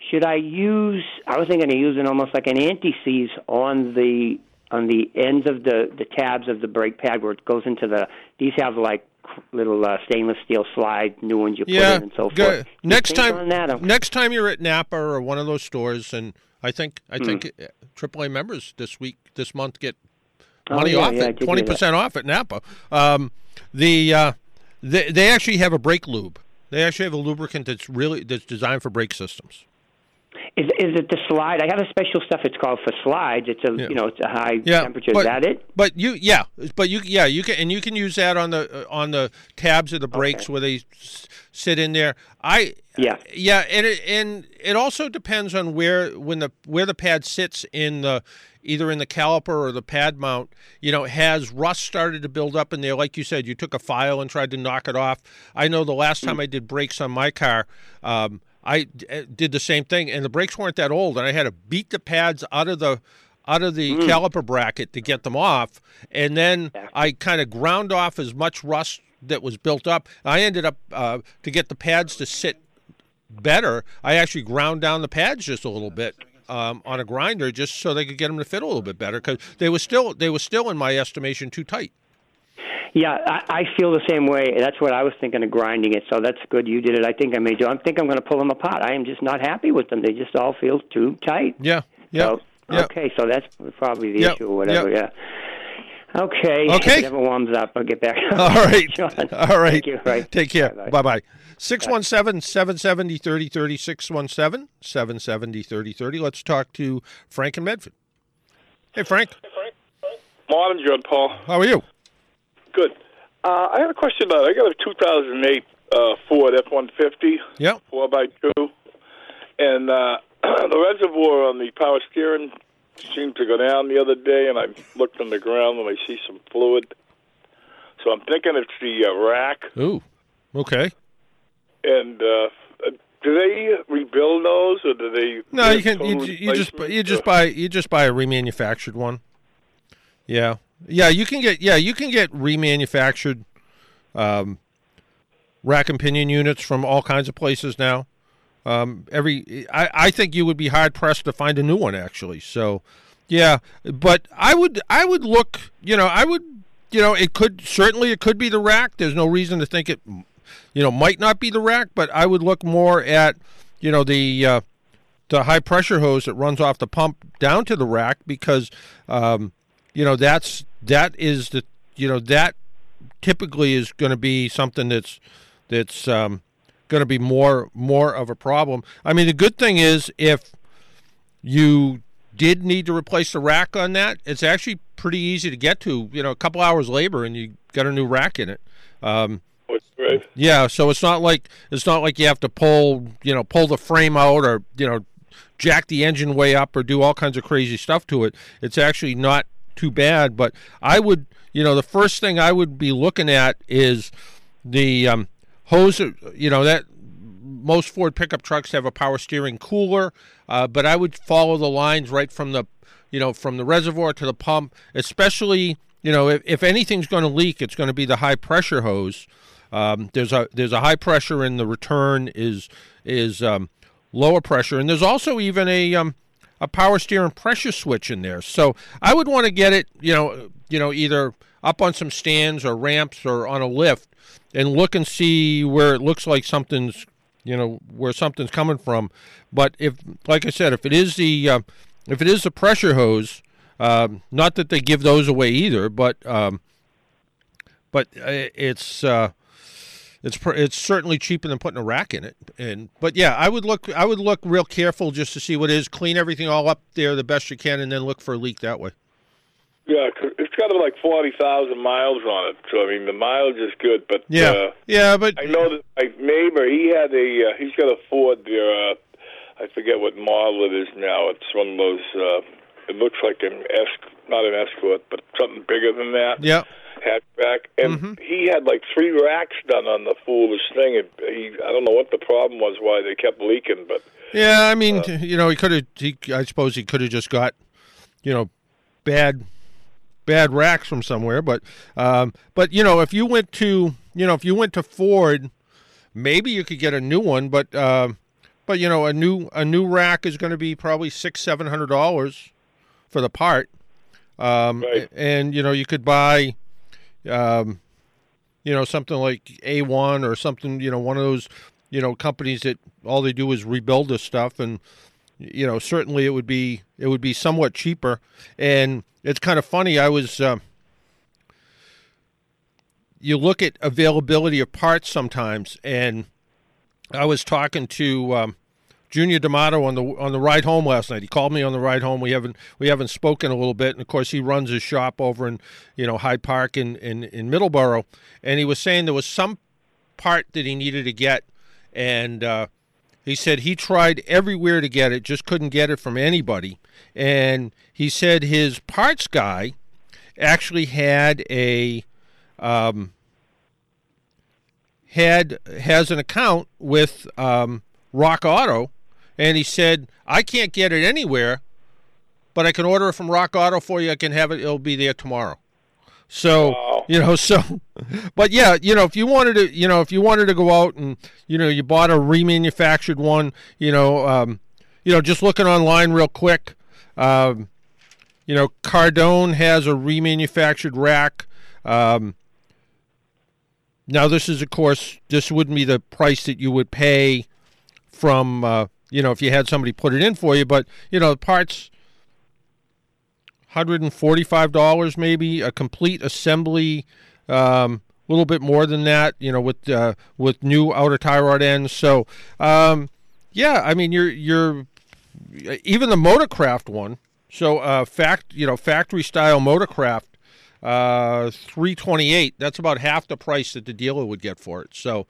Should I use? I was thinking of using almost like an anti-seize on the ends of the tabs of the brake pad where it goes into the. These have like little stainless steel slide, new ones you put in and so forth. Next time you're at Napa or one of those stores, and I think AAA members this month get money off it, 20% off at Napa. They actually have a brake lube. They actually have a lubricant that's designed for brake systems. Is it the slide? I have a special stuff. It's called for slides. It's a it's a high temperature. Is that it? But you can use that on the tabs of the brakes where they sit in there. And it also depends on where the pad sits in the either in the caliper or the pad mount. You know, has rust started to build up in there? Like you said, you took a file and tried to knock it off. I know the last time I did brakes on my car. I did the same thing, and the brakes weren't that old, and I had to beat the pads out of the caliper bracket to get them off, and then I kind of ground off as much rust that was built up. I ended up, to get the pads to sit better, I actually ground down the pads just a little bit on a grinder just so they could get them to fit a little bit better, because they were still, in my estimation, too tight. Yeah, I feel the same way. That's what I was thinking of grinding it, so that's good you did it. I think I may do. I think I'm going to pull them apart. I am just not happy with them. They just all feel too tight. Yeah. Okay, so that's probably the issue or whatever, Okay. If it ever warms up, I'll get back. All right. John. All right. Thank you. Right. Take care. Bye-bye. 617-770-3030, 617-770-3030. Let's talk to Frank in Medford. Hey, Frank. Morning, John Paul. How are you? Good. I had a question about it. I got a 2008 Ford F-150, 4x2, and the reservoir on the power steering seemed to go down the other day, and I looked on the ground and I see some fluid. So I'm thinking it's the rack. Ooh, okay. And do they rebuild those, or do they? No, you can. You just buy a remanufactured one. Yeah. Yeah, you can get remanufactured rack and pinion units from all kinds of places now. I think you would be hard pressed to find a new one actually. So, yeah, but I would look. It could be the rack. There's no reason to think it, might not be the rack. But I would look more at, the high pressure hose that runs off the pump down to the rack because. That typically is going to be something that's going to be more of a problem. I mean, the good thing is if you did need to replace the rack on that, it's actually pretty easy to get to. A couple hours labor and you got a new rack in it. That's great. Yeah, so it's not like you have to pull the frame out or jack the engine way up or do all kinds of crazy stuff to it. It's actually not too bad, but I would, the first thing I would be looking at is the hose, that most Ford pickup trucks have a power steering cooler, but I would follow the lines right from the reservoir to the pump, especially, if anything's going to leak, it's going to be the high pressure hose. There's a high pressure and the return is lower pressure, and there's also even a power steering pressure switch in there. So I would want to get it, either up on some stands or ramps or on a lift, and look and see where it looks like something's, where something's coming from. But if, like I said, if it is the pressure hose, not that they give those away either, but it's certainly cheaper than putting a rack in it, but I would look real careful just to see what it is. Clean everything all up there the best you can, and then look for a leak that way. Yeah, it's got like 40,000 miles on it, so I mean the mileage is good. But but I know that my neighbor he's got a Ford there. I forget what model it is now. It's one of those. It looks like not an Escort, but something bigger than that. Yeah. Hatchback, and he had like 3 racks done on the foolish thing. I don't know what the problem was, why they kept leaking, but he could have just got bad racks from somewhere. But if you went to Ford, maybe you could get a new one. But a new rack is going to be probably $600-$700 for the part. Right. And you could buy. Something like A1 or something, one of those, companies that all they do is rebuild this stuff. And, certainly it would be somewhat cheaper. And it's kind of funny. I was, you look at availability of parts sometimes, and I was talking Junior D'Amato on the ride home last night. He called me on the ride home. We haven't spoken a little bit, and of course he runs his shop over in, you know, Hyde Park in Middleborough, and he was saying there was some part that he needed to get, and he said he tried everywhere to get it, just couldn't get it from anybody. And he said his parts guy actually had a has an account with Rock Auto, and he said, I can't get it anywhere, but I can order it from Rock Auto for you. I can have it. It'll be there tomorrow. So, wow. You know, so, but yeah, you know, if you wanted to go out and, you know, you bought a remanufactured one, you know, just looking online real quick, you know, Cardone has a remanufactured rack. Now this is, of course, this wouldn't be the price that you would pay from, you know, if you had somebody put it in for you, but, you know, the parts, $145 maybe, a complete assembly, a little bit more than that, you know, with new outer tie rod ends. So, yeah, I mean, you're even the Motorcraft one. So, factory style Motorcraft, $328. That's about half the price that the dealer would get for it. So,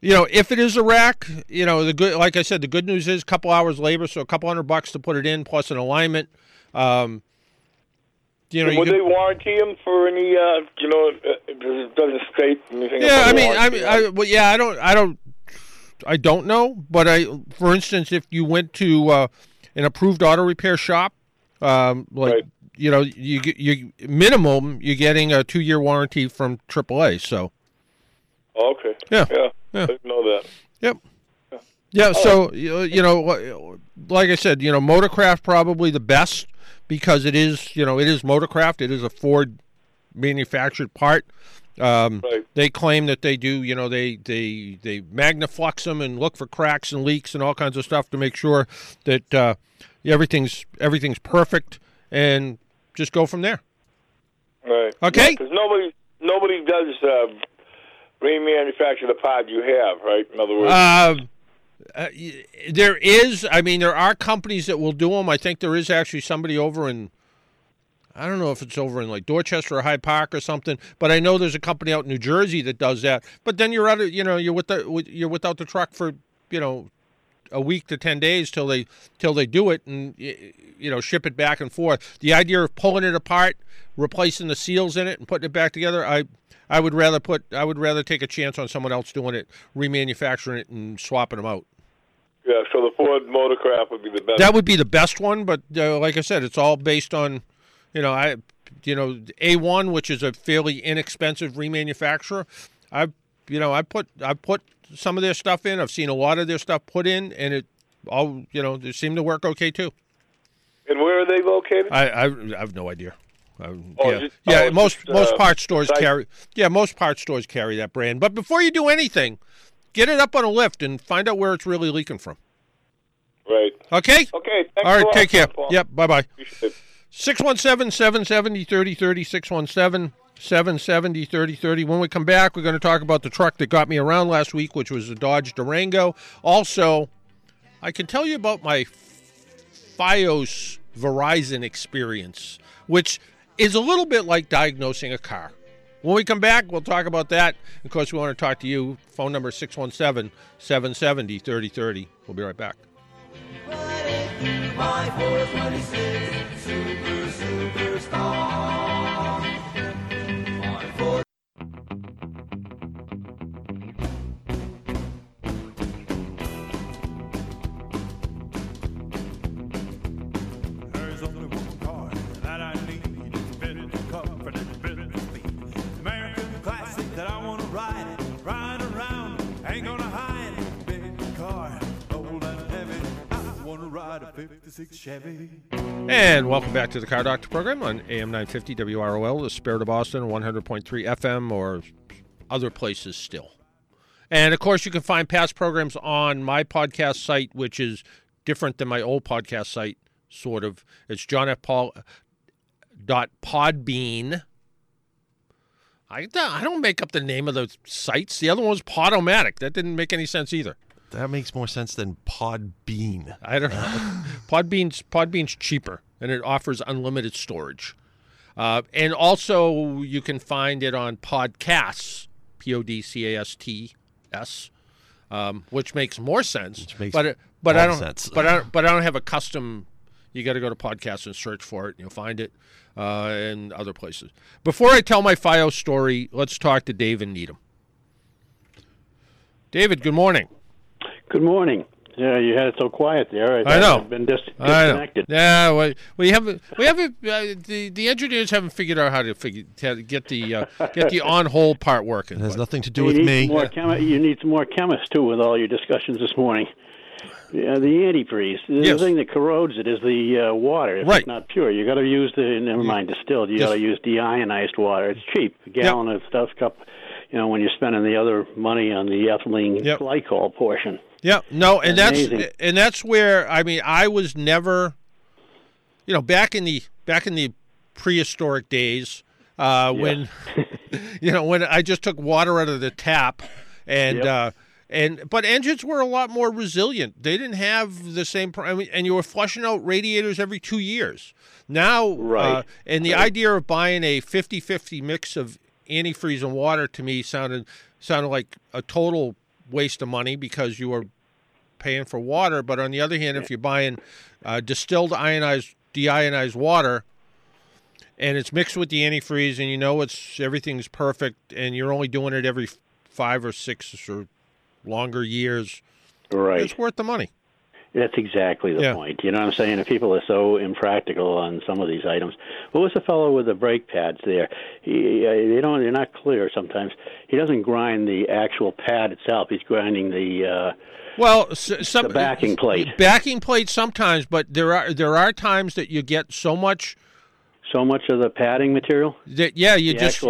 you know, if it is a rack, you know, like I said, the good news is a couple hours labor, so a couple $100 to put it in plus an alignment. You know, they warranty them for any? You know, it doesn't state anything. Yeah, I don't know. But I, for instance, if you went to an approved auto repair shop, like right. You know, you minimum you're getting a 2-year warranty from AAA. So. Oh, okay. Yeah. I didn't know that. Yep. Yeah. So you know, like I said, you know, Motorcraft probably the best. Because it is, you know, it is Motorcraft. It is a Ford manufactured part. Right. They claim that they do, you know, they magnaflux them and look for cracks and leaks and all kinds of stuff to make sure that everything's perfect, and just go from there. Right. Okay. Because nobody does remanufacture the pod you have, right? In other words. There is, I mean, there are companies that will do them. I think there is actually somebody over in, I don't know if it's over in like Dorchester or Hyde Park or something, but I know there's a company out in New Jersey that does that. But then you're out of, you know, you're without the truck for, you know, a week to 10 days till they do it and, you know, ship it back and forth. The idea of pulling it apart, replacing the seals in it and putting it back together, I would rather take a chance on someone else doing it, remanufacturing it and swapping them out. Yeah, so the Ford Motorcraft would be the best. That would be the best one, but like I said, it's all based on, you know, A1, which is a fairly inexpensive remanufacturer. I've put some of their stuff in. I've seen a lot of their stuff put in, and it all, you know, they seem to work okay too. And where are they located? I have no idea. Most parts stores carry that brand. But before you do anything, get it up on a lift and find out where it's really leaking from. Right. Okay? Okay. Thanks. All right, take care. Paul. Yep, bye-bye. 617-770-3030, 617-770-3030. When we come back, we're going to talk about the truck that got me around last week, which was the Dodge Durango. Also, I can tell you about my Fios Verizon experience, which is a little bit like diagnosing a car. When we come back, we'll talk about that. Of course, we want to talk to you. Phone number 617-770-3030. We'll be right back. And welcome back to the Car Doctor program on AM 950 WROL, the Spirit of Boston, 100.3 FM, or other places still. And, of course, you can find past programs on my podcast site, which is different than my old podcast site, sort of. It's johnfpaul.podbean. I don't make up the name of the sites. The other one was Podomatic. That didn't make any sense either. That makes more sense than Podbean. I don't know. Podbean's cheaper, and it offers unlimited storage. And also, you can find it on podcasts, Podcasts, which makes more sense. Which makes but I don't have a custom. You got to go to podcasts and search for it, and you'll find it in other places. Before I tell my FIO story, let's talk to Dave and Needham. David, good morning. Good morning. Yeah, you had it so quiet there. I know. I've been disconnected. I know. Yeah, well, the engineers haven't figured out how to get the on-hold part working. It has nothing to do with me. You need some more chemists, too, with all your discussions this morning. Yeah, the antifreeze. The thing that corrodes it is the water. If it's not pure, you got to use distilled. You got to use deionized water. It's cheap. A gallon of stuff, cup. You know, when you're spending the other money on the ethylene glycol portion. Yeah, no, and that's where, I mean, I was never, you know, back in the prehistoric days when, you know, when I just took water out of the tap but engines were a lot more resilient. They didn't have the same problem, and you were flushing out radiators every 2 years. Now, and the idea of buying a 50-50 mix of antifreeze and water to me sounded like a total waste of money because you were paying for water. But on the other hand, if you're buying distilled deionized water and it's mixed with the antifreeze and you know everything's perfect and you're only doing it every 5 or 6 or longer years, it's worth the money. That's exactly the point. You know what I'm saying? And people are so impractical on some of these items. What was the fellow with the brake pads there? They're not clear sometimes. He doesn't grind the actual pad itself. He's grinding the backing plate. Backing plate sometimes, but there are times that you get so much of the padding material. You just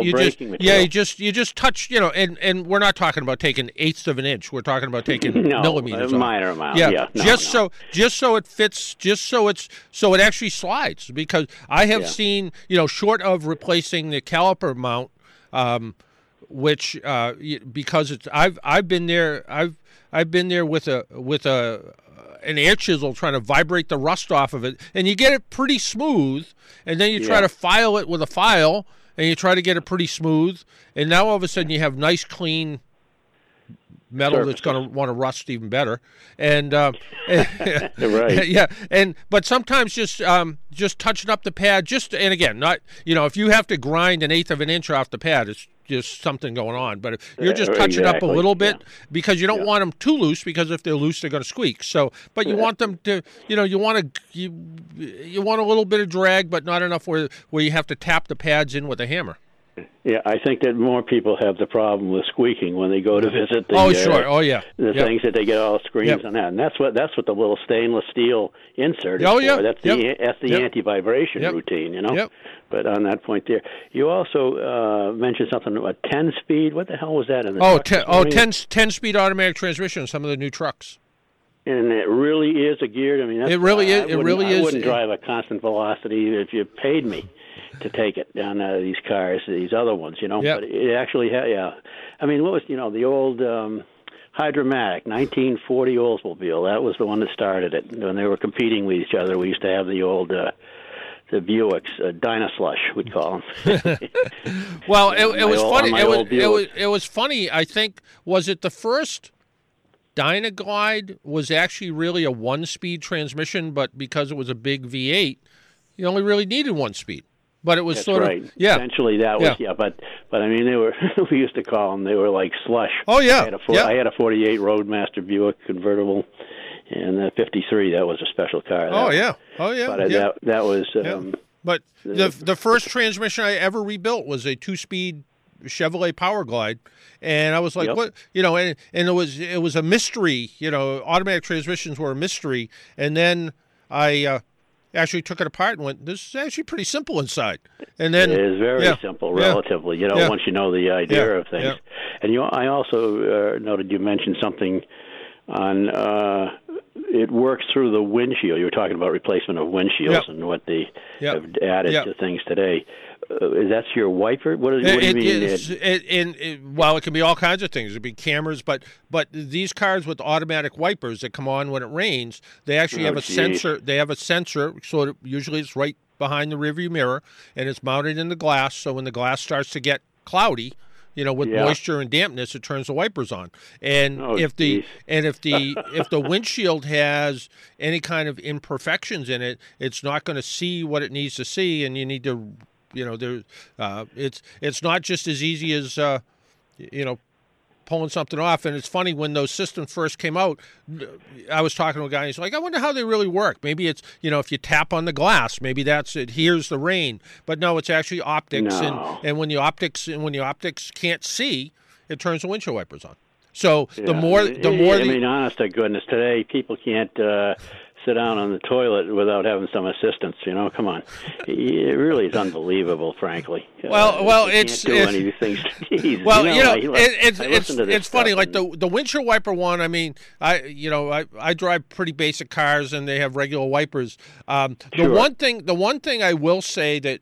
touch, you know, and we're not talking about taking eighths of an inch. We're talking about taking millimeters. Minor amount. So it fits, so it actually slides. Because I have seen, you know, short of replacing the caliper mount, which because it's I've been there with an air chisel trying to vibrate the rust off of it, and you get it pretty smooth, and then you try to file it with a file, and you try to get it pretty smooth, and now all of a sudden you have nice, clean metal surfaces. That's going to want to rust even better. And, but sometimes just touching up the pad, and again, not, you know, if you have to grind an eighth of an inch off the pad, it's just something going on, but if you're just touching up a little bit because you don't want them too loose, because if they're loose, they're going to squeak. So, but you want them to, you know, you want a little bit of drag, but not enough where you have to tap the pads in with a hammer. Yeah, I think that more people have the problem with squeaking when they go to visit the things that they get all screens on that. And that's what the little stainless steel insert is for. That's the anti-vibration routine, you know. Yep. But on that point there, you also mentioned something about 10-speed. What the hell was that in the truck? 10-speed automatic transmission in some of the new trucks. And it really is a geared. I mean, I wouldn't drive a constant velocity if you paid me to take it down out of these cars, these other ones, you know. Yep. But it actually I mean, what was, you know, the old Hydromatic 1940 Oldsmobile? That was the one that started it. When they were competing with each other, we used to have the old the Buicks, Dynaslush, we'd call them. Well, it was funny. I think, was it the first Dynaglide was actually really a one-speed transmission, but because it was a big V8, you only really needed one speed. But it was Essentially, that was But I mean, they were. We used to call them. They were like slush. Oh yeah. I had a 48 Roadmaster Buick convertible, and the 53. That was a special car. That was. But the first transmission I ever rebuilt was a 2-speed Chevrolet Powerglide, and I was like, what, you know, and it was a mystery. You know, automatic transmissions were a mystery, and then I actually took it apart and went, this is actually pretty simple inside. And then it is very simple, relatively, you know, once you know the idea of things. And I also noted you mentioned something on it works through the windshield. You were talking about replacement of windshields and what they have added to things today. Is that your wiper? What do you mean? Well, it can be all kinds of things. It could be cameras, but these cars with automatic wipers that come on when it rains, they actually have a sensor. They have a sensor, so usually it's right behind the rearview mirror, and it's mounted in the glass. So when the glass starts to get cloudy, with moisture and dampness, it turns the wipers on. And if the windshield has any kind of imperfections in it, it's not going to see what it needs to see, and you need to. It's not just as easy as pulling something off. And it's funny, when those systems first came out, I was talking to a guy, and he's like, I wonder how they really work. Maybe it's, if you tap on the glass, maybe that's it, here's the rain. But no, it's actually optics. No. And when the optics can't see, it turns the windshield wipers on. So honest to goodness, today people can't sit down on the toilet without having some assistance. Come on, it really is unbelievable, frankly. Well, it's funny. Like the windshield wiper one. I mean, I drive pretty basic cars, and they have regular wipers. The one thing I will say that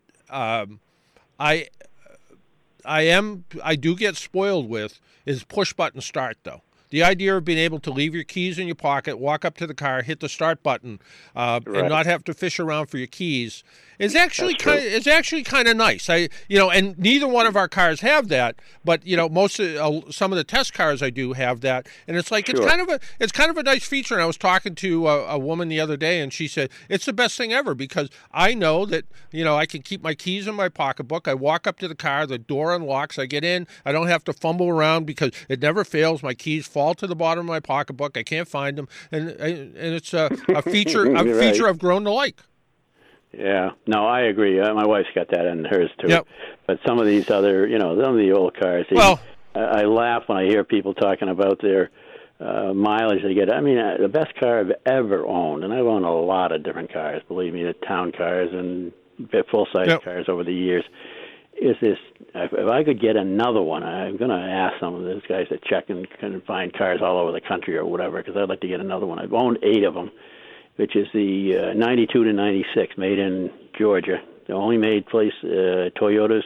I do get spoiled with is push button start, though. The idea of being able to leave your keys in your pocket, walk up to the car, hit the start button, and not have to fish around for your keys is actually kind of nice. And neither one of our cars have that, but some of the test cars I do have that, and it's like it's kind of a nice feature. And I was talking to a woman the other day, and she said it's the best thing ever because I know that I can keep my keys in my pocketbook. I walk up to the car, the door unlocks, I get in, I don't have to fumble around because it never fails. My keys fall to the bottom of my pocketbook. I can't find them, and it's a feature I've grown to like. Yeah, no, I agree. My wife's got that in hers too. Yep. But some of these other, some of the old cars. I laugh when I hear people talking about their mileage they get. I mean, the best car I've ever owned, and I've owned a lot of different cars. Believe me, the town cars and full size cars over the years. Is this? If I could get another one, I'm going to ask some of those guys that check and can find cars all over the country or whatever, because I'd like to get another one. I've owned 8 of them, which is the 92 to 96, made in Georgia. The only made place, Toyota's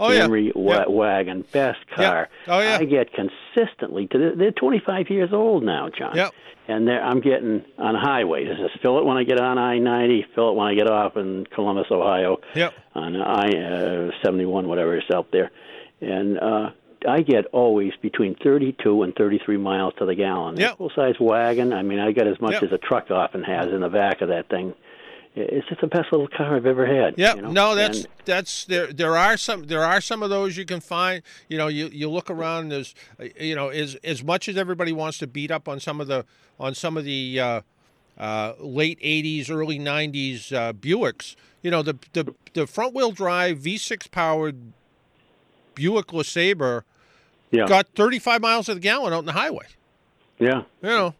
Camry wagon, best car. Yeah. Oh, yeah. I get consistently to they're 25 years old now, John. Yep. And I'm getting on highways. I just fill it when I get on I-90, fill it when I get off in Columbus, Ohio, on I-71, whatever is out there. And I get always between 32 and 33 miles to the gallon. Yep. Full-size wagon, I mean, I get as much as a truck often has in the back of that thing. It's just the best little car I've ever had. Yeah, no, that's there. There are some of those you can find. You look around. There's, as much as everybody wants to beat up on some of the late '80s, early '90s Buicks. The front wheel drive V6 powered Buick LeSabre got 35 miles to the gallon out on the highway. Yeah, I'm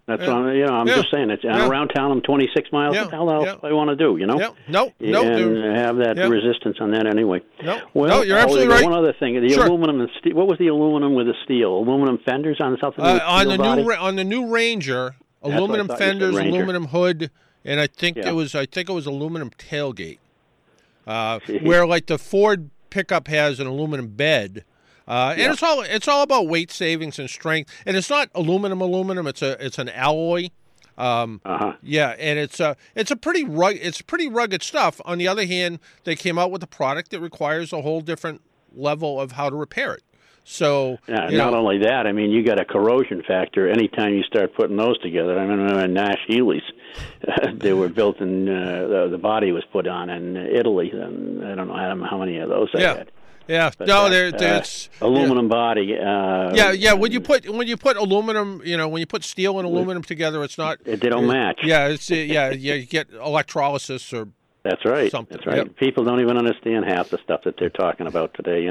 just saying it's around town. I'm 26 miles. What the hell else I want to do? Have that resistance on that anyway. No, you're absolutely right. One other thing, the aluminum and steel. What was the aluminum with the steel? Aluminum fenders on something. On the new Ranger, aluminum fenders, aluminum hood, and I think it was aluminum tailgate. Where like the Ford pickup has an aluminum bed. And it's all about weight savings and strength, and it's not aluminum. It's an alloy, and it's pretty rugged stuff. On the other hand, they came out with a product that requires a whole different level of how to repair it. So not only that, I mean, you got a corrosion factor anytime you start putting those together. I remember Nash Healy's; they were built in the body was put on in Italy, and I don't know how many of those I had. Yeah, but there's aluminum body. When you put aluminum, when you put steel and aluminum together, it's not. They don't match. Yeah, it's you get electrolysis or. That's right. Something. That's right. Yep. People don't even understand half the stuff that they're talking about today.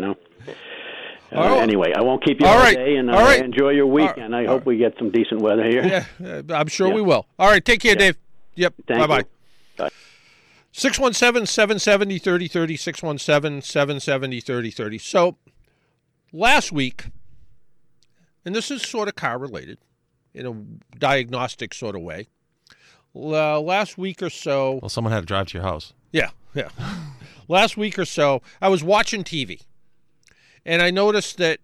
Anyway, I won't keep you all right today, and enjoy your weekend. I hope we get some decent weather here. Yeah, I'm sure we will. All right, take care, Dave. Yep. Bye. Bye. 617-770-3030, 617-770-3030. So last week, and this is sort of car-related in a diagnostic sort of way, last week or so... Well, someone had to drive to your house. Yeah. last week or so, I was watching TV, and I noticed that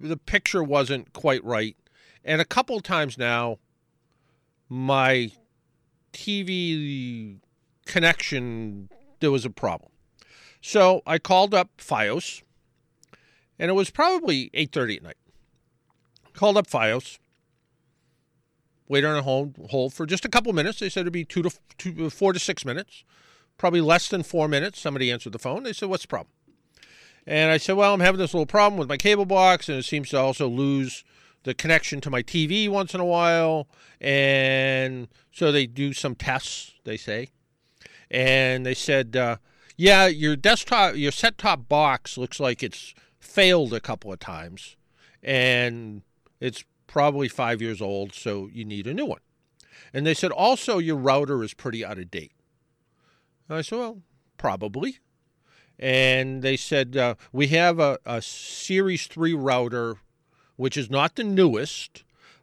the picture wasn't quite right. And a couple times now, my TV connection, there was a problem. So I called up Fios, and it was probably 8:30 at night. Called up Fios, waited on a hold for just a couple minutes. They said it'd be 4 to 6 minutes, probably less than 4 minutes. Somebody answered the phone. They said, "What's the problem?" And I said, "Well, I'm having this little problem with my cable box, and it seems to also lose the connection to my TV once in a while." And so they do some tests, they say. And they said, "Yeah, your desktop, your set-top box looks like it's failed a couple of times, and it's probably 5 years old, so you need a new one." And they said, "Also, your router is pretty out of date." And I said, "Well, probably." And they said, "We have a Series 3 router, which is not the newest,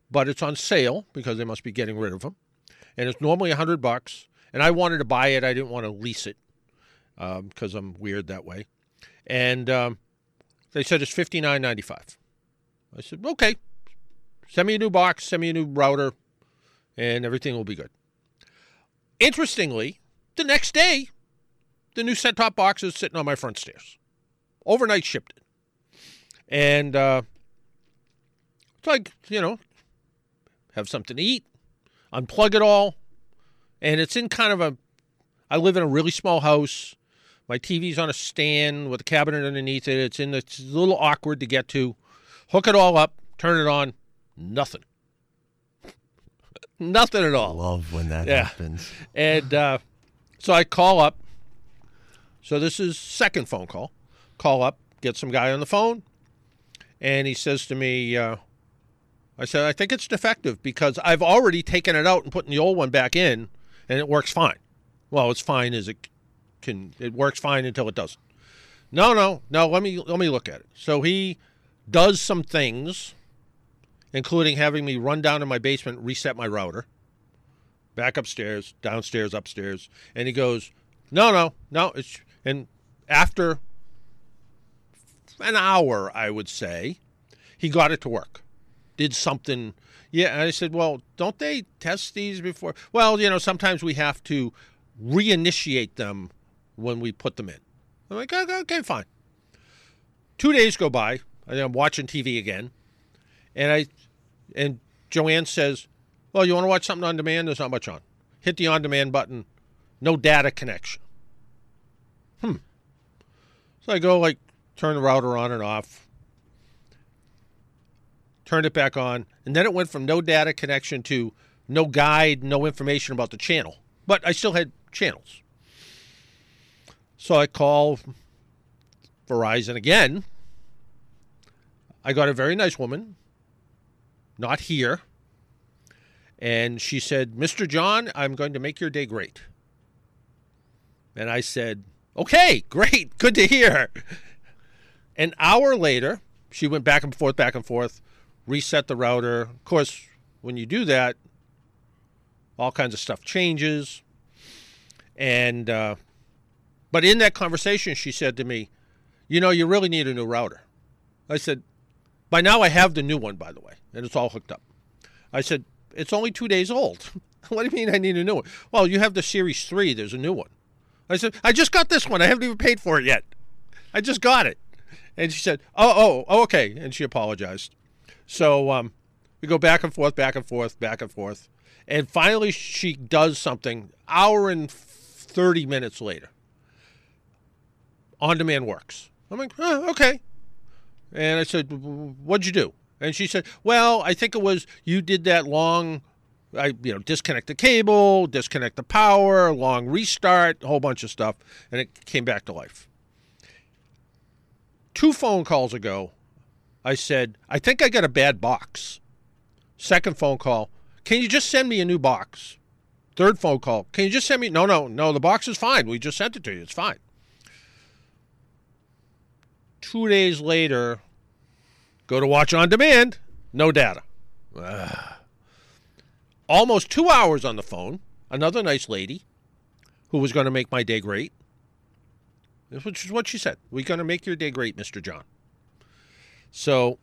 but it's on sale because they must be getting rid of them. And it's normally $100. And I wanted to buy it. I didn't want to lease it because I'm weird that way. And they said it's $59.95. I said, "Okay, send me a new box, send me a new router, and everything will be good." Interestingly, the next day, the new set-top box is sitting on my front stairs. Overnight shipped it. And it's like, you know, have something to eat, unplug it all. And it's in kind of a, I live in a really small house. My TV's on a stand with a cabinet underneath it. It's a little awkward to get to. Hook it all up, turn it on, nothing. Nothing at all. I love when that happens. And so I call up. So this is second phone call. Call up, get some guy on the phone. And he says to me, I said, "I think it's defective because I've already taken it out and put the old one back in. And it works fine." "Well, it's fine as it can. It works fine until it doesn't." No. Let me look at it. So he does some things, including having me run down to my basement, reset my router, back upstairs, downstairs, upstairs, and he goes, "No." And after an hour, I would say, he got it to work. Did something. Yeah, and I said, "Well, don't they test these before?" "Well, you know, sometimes we have to reinitiate them when we put them in." I'm like, "Okay, fine." 2 days go by, and I'm watching TV again, and Joanne says, "Well, you want to watch something on demand? There's not much on. Hit the on-demand button. No data connection." So I go, like, turn the router on and off. Turned it back on, and then it went from no data connection to no guide, no information about the channel. But I still had channels. So I call Verizon again. I got a very nice woman, not here, and she said, "Mr. John, I'm going to make your day great." And I said, "Okay, great, good to hear." An hour later, she went back and forth, reset the router. Of course, when you do that, all kinds of stuff changes. And but in that conversation, she said to me, "You know, you really need a new router." I said, "By now I have the new one, by the way, and it's all hooked up." I said, "It's only 2 days old." "What do you mean I need a new one?" "Well, you have the Series 3. There's a new one." I said, "I just got this one. I haven't even paid for it yet. I just got it." And she said, oh, okay. And she apologized. So we go back and forth. And finally, she does something. Hour and 30 minutes later, on-demand works. I'm like, okay. And I said, "What'd you do?" And she said, "Well, I think it was you did that long, disconnect the cable, disconnect the power, long restart, a whole bunch of stuff." And it came back to life. 2 phone calls ago, I said, "I think I got a bad box." Second phone call, "Can you just send me a new box?" Third phone call, "Can you just send me?" No, the box is fine. We just sent it to you. It's fine. 2 days later, go to watch on demand, no data. Almost 2 hours on the phone, another nice lady who was going to make my day great. which is what she said. We're going to make your day great, Mr. John. So,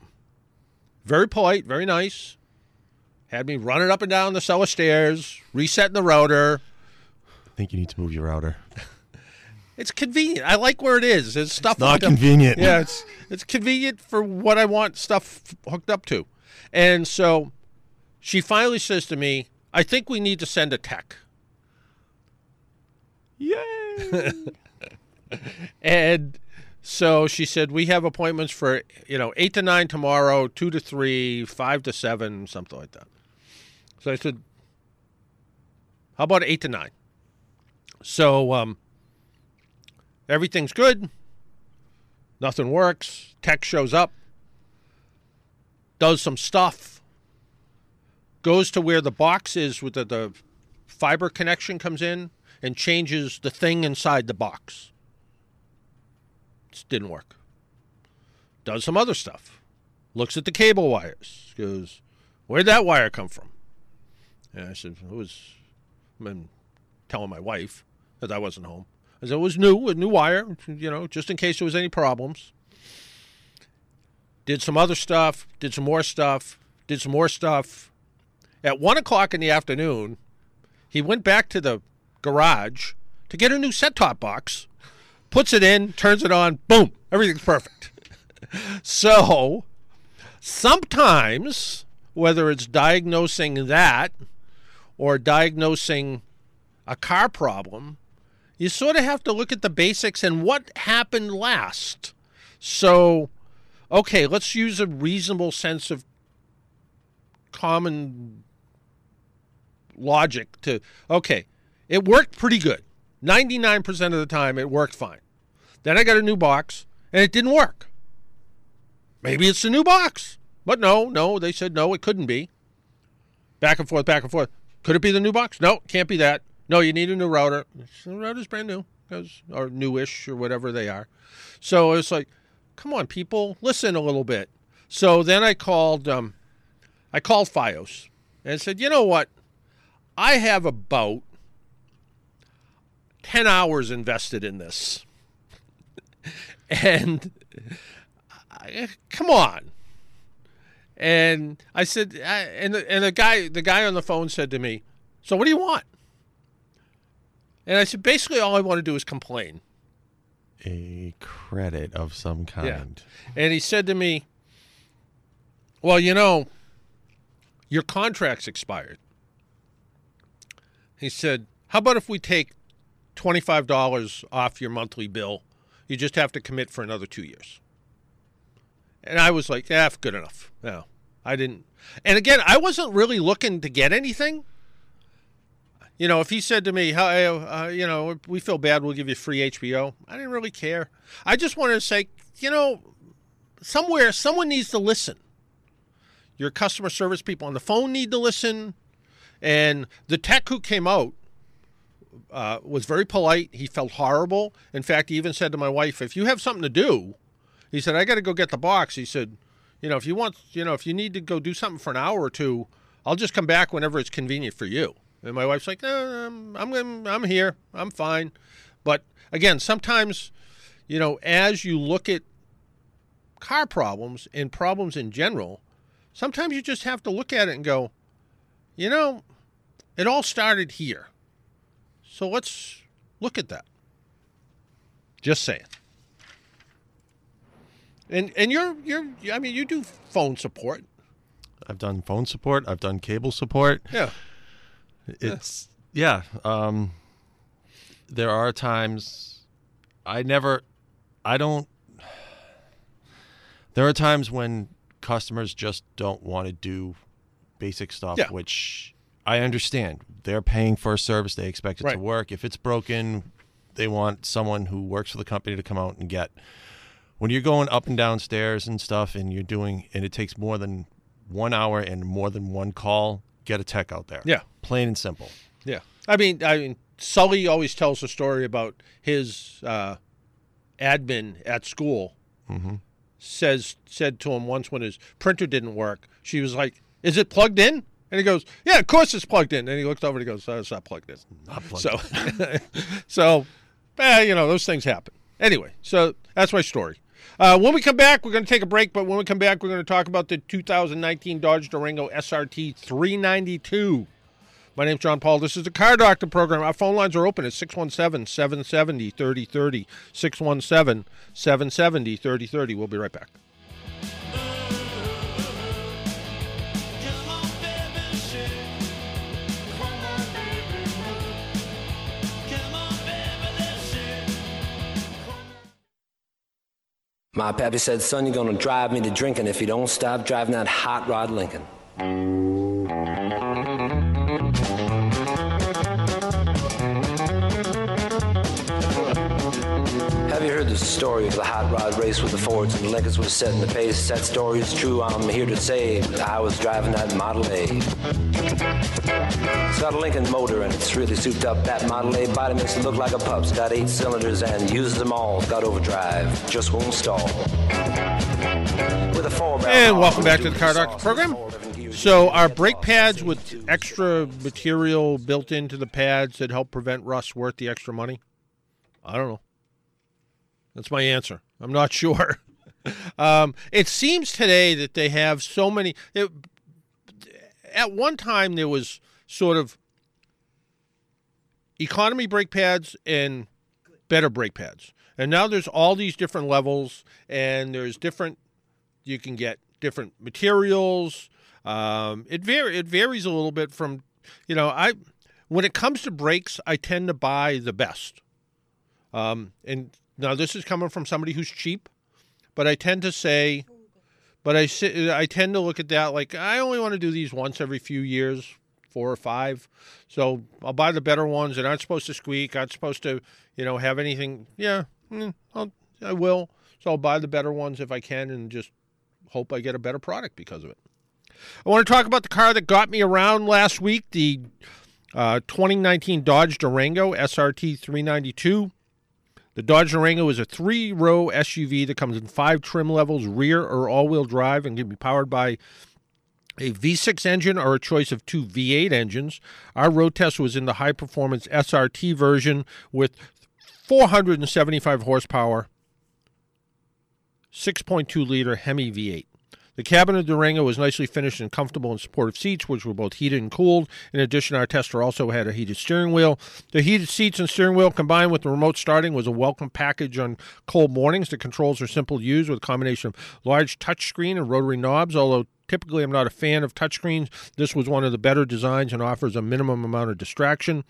very polite, very nice. Had me running up and down the cellar stairs, resetting the router. I think you need to move your router. It's convenient. I like where it is. It's stuff not convenient. Yeah, it's convenient for what I want stuff hooked up to. And so she finally says to me, I think we need to send a tech. Yay! And so she said, we have appointments for, 8 to 9 tomorrow, 2 to 3, 5 to 7, something like that. So I said, how about 8 to 9? So everything's good. Nothing works. Tech shows up. Does some stuff. Goes to where the box is with the fiber connection comes in and changes the thing inside the box. It didn't work. Does some other stuff. Looks at the cable wires. Goes, where'd that wire come from? And I said, I'm telling my wife that I wasn't home. I said, it was new, a new wire, just in case there was any problems. Did some other stuff, did some more stuff, did some more stuff. At 1 o'clock in the afternoon, he went back to the garage to get a new set-top box, puts it in, turns it on, boom, everything's perfect. So sometimes, whether it's diagnosing that or diagnosing a car problem, you sort of have to look at the basics and what happened last. So, okay, let's use a reasonable sense of common logic to, okay, it worked pretty good. 99% of the time it worked fine. Then I got a new box and it didn't work. Maybe it's the new box. But no, they said no, it couldn't be. Back and forth, back and forth. Could it be the new box? No, can't be that. No, you need a new router. The router's brand new, or newish, or whatever they are. So it's like, come on, people, listen a little bit. So then I called Fios and said, you know what? I have about 10 hours invested in this. And come on. And I said, and the guy on the phone said to me, so what do you want? And I said, basically, all I want to do is complain. A credit of some kind. Yeah. And he said to me, well, your contract's expired. He said, how about if we take $25 off your monthly bill? You just have to commit for another 2 years. And I was like, yeah, good enough. No, I didn't. And again, I wasn't really looking to get anything. If he said to me, we feel bad, we'll give you free HBO, I didn't really care. I just wanted to say, somewhere, someone needs to listen. Your customer service people on the phone need to listen. And the tech who came out was very polite. He felt horrible. In fact, he even said to my wife, if you have something to do, he said, I got to go get the box. He said, if you need to go do something for an hour or two, I'll just come back whenever it's convenient for you. And my wife's like, no, I'm here. I'm fine. But again, sometimes, as you look at car problems and problems in general, sometimes you just have to look at it and go, it all started here. So let's look at that. Just saying. And you do phone support. I've done phone support. I've done cable support. Yeah. It's there are times there are times when customers just don't want to do basic stuff, yeah, which I understand. They're paying for a service. They expect it to work. If it's broken, they want someone who works for the company to come out and get. When you're going up and down stairs and stuff and you're doing, and it takes more than 1 hour and more than one call, get a tech out there. Yeah. Plain and simple. Yeah. I mean, Sully always tells a story about his admin at school, mm-hmm, said to him once when his printer didn't work, she was like, is it plugged in? And he goes, yeah, of course it's plugged in. And he looks over and he goes, no, it's not plugged in. Those things happen. Anyway, so that's my story. When we come back, we're going to take a break, but when we come back, we're going to talk about the 2019 Dodge Durango SRT 392. My name's John Paul. This is the Car Doctor program. Our phone lines are open at 617-770-3030, 617-770-3030. We'll be right back. My pappy said, son, you're going to drive me to drinking if you don't stop driving that hot rod Lincoln. Have you heard the story of the hot rod race with the Fords and the Lincolns was setting the pace? That story is true, I'm here to say I was driving that Model A. It's got a Lincoln motor and it's really souped up. That Model A body makes it look like a pup. It's got 8 cylinders and uses them all. It's got overdrive, just won't stall. And welcome back to the Car Doctor program. So our brake pads with extra material built into the pads that help prevent rust worth the extra money? I don't know. That's my answer. I'm not sure. It seems today that they have so many. At one time, there was sort of economy brake pads and better brake pads. And now there's all these different levels, and there's different, you can get different materials. It varies a little bit from, you know, when it comes to brakes, I tend to buy the best. And now this is coming from somebody who's cheap, but I tend to say, I tend to look at that like, I only want to do these once every few years, 4 or 5. So I'll buy the better ones that aren't supposed to squeak, aren't supposed to, you know, have anything. Yeah, I will. So I'll buy the better ones if I can and just hope I get a better product because of it. I want to talk about the car that got me around last week, the 2019 Dodge Durango SRT 392. The Dodge Durango is a 3-row SUV that comes in 5 trim levels, rear or all-wheel drive, and can be powered by a V6 engine or a choice of 2 V8 engines. Our road test was in the high-performance SRT version with 475 horsepower, 6.2-liter Hemi V8. The cabin of Durango was nicely finished and comfortable in supportive seats, which were both heated and cooled. In addition, our tester also had a heated steering wheel. The heated seats and steering wheel combined with the remote starting was a welcome package on cold mornings. The controls are simple to use with a combination of large touchscreen and rotary knobs. Although typically I'm not a fan of touchscreens, this was one of the better designs and offers a minimum amount of distraction.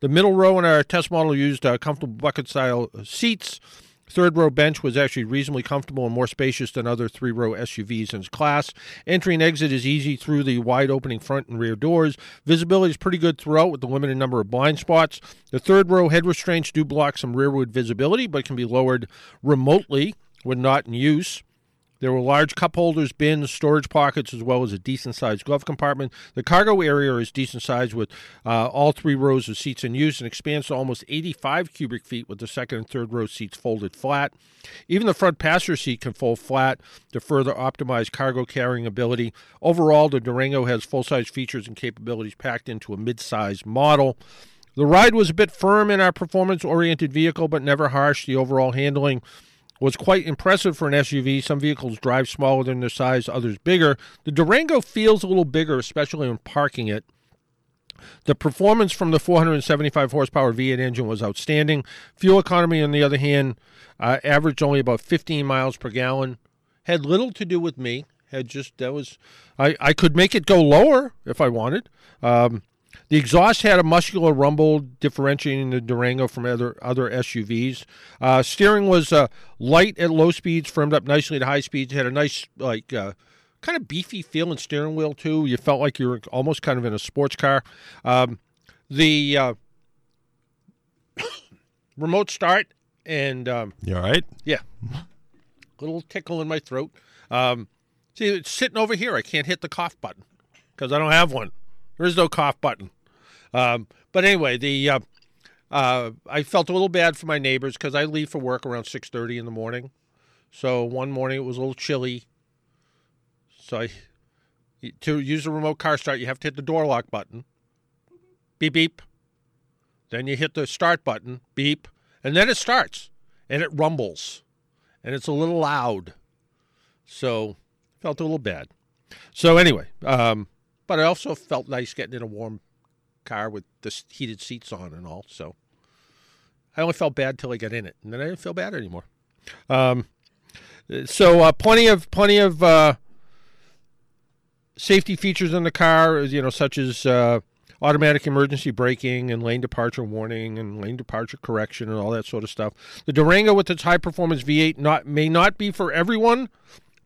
The middle row in our test model used comfortable bucket-style seats. Third-row bench was actually reasonably comfortable and more spacious than other 3-row SUVs in its class. Entry and exit is easy through the wide-opening front and rear doors. Visibility is pretty good throughout with a limited number of blind spots. The third-row head restraints do block some rearward visibility, but can be lowered remotely when not in use. There were large cup holders, bins, storage pockets, as well as a decent-sized glove compartment. The cargo area is decent-sized with all 3 rows of seats in use and expands to almost 85 cubic feet with the second and third row seats folded flat. Even the front passenger seat can fold flat to further optimize cargo carrying ability. Overall, the Durango has full-size features and capabilities packed into a mid-size model. The ride was a bit firm in our performance-oriented vehicle, but never harsh. The overall handling was quite impressive for an SUV. Some vehicles drive smaller than their size, others bigger. The Durango feels a little bigger, especially when parking it. The performance from the 475 horsepower V8 engine was outstanding. Fuel economy, on the other hand, averaged only about 15 miles per gallon. Had little to do with me. I could make it go lower if I wanted. The exhaust had a muscular rumble, differentiating the Durango from other SUVs. Steering was light at low speeds, firmed up nicely at high speeds. It had a nice, like, kind of beefy feeling steering wheel, too. You felt like you were almost kind of in a sports car. The remote start and... you all right? Yeah. Little tickle in my throat. See, it's sitting over here. I can't hit the cough button because I don't have one. There is no cough button. But anyway, I felt a little bad for my neighbors because I leave for work around 6:30 in the morning. So one morning it was a little chilly. So to use the remote car start, you have to hit the door lock button. Beep, beep. Then you hit the start button. Beep. And then it starts. and it rumbles, and it's a little loud. So felt a little bad. So anyway, but I also felt nice getting in a warm car with the heated seats on and all. So I only felt bad till I got in it, and then I didn't feel bad anymore. So plenty of safety features in the car, you know, such as automatic emergency braking and lane departure warning and lane departure correction and all that sort of stuff. The Durango with its high-performance V8 may not be for everyone,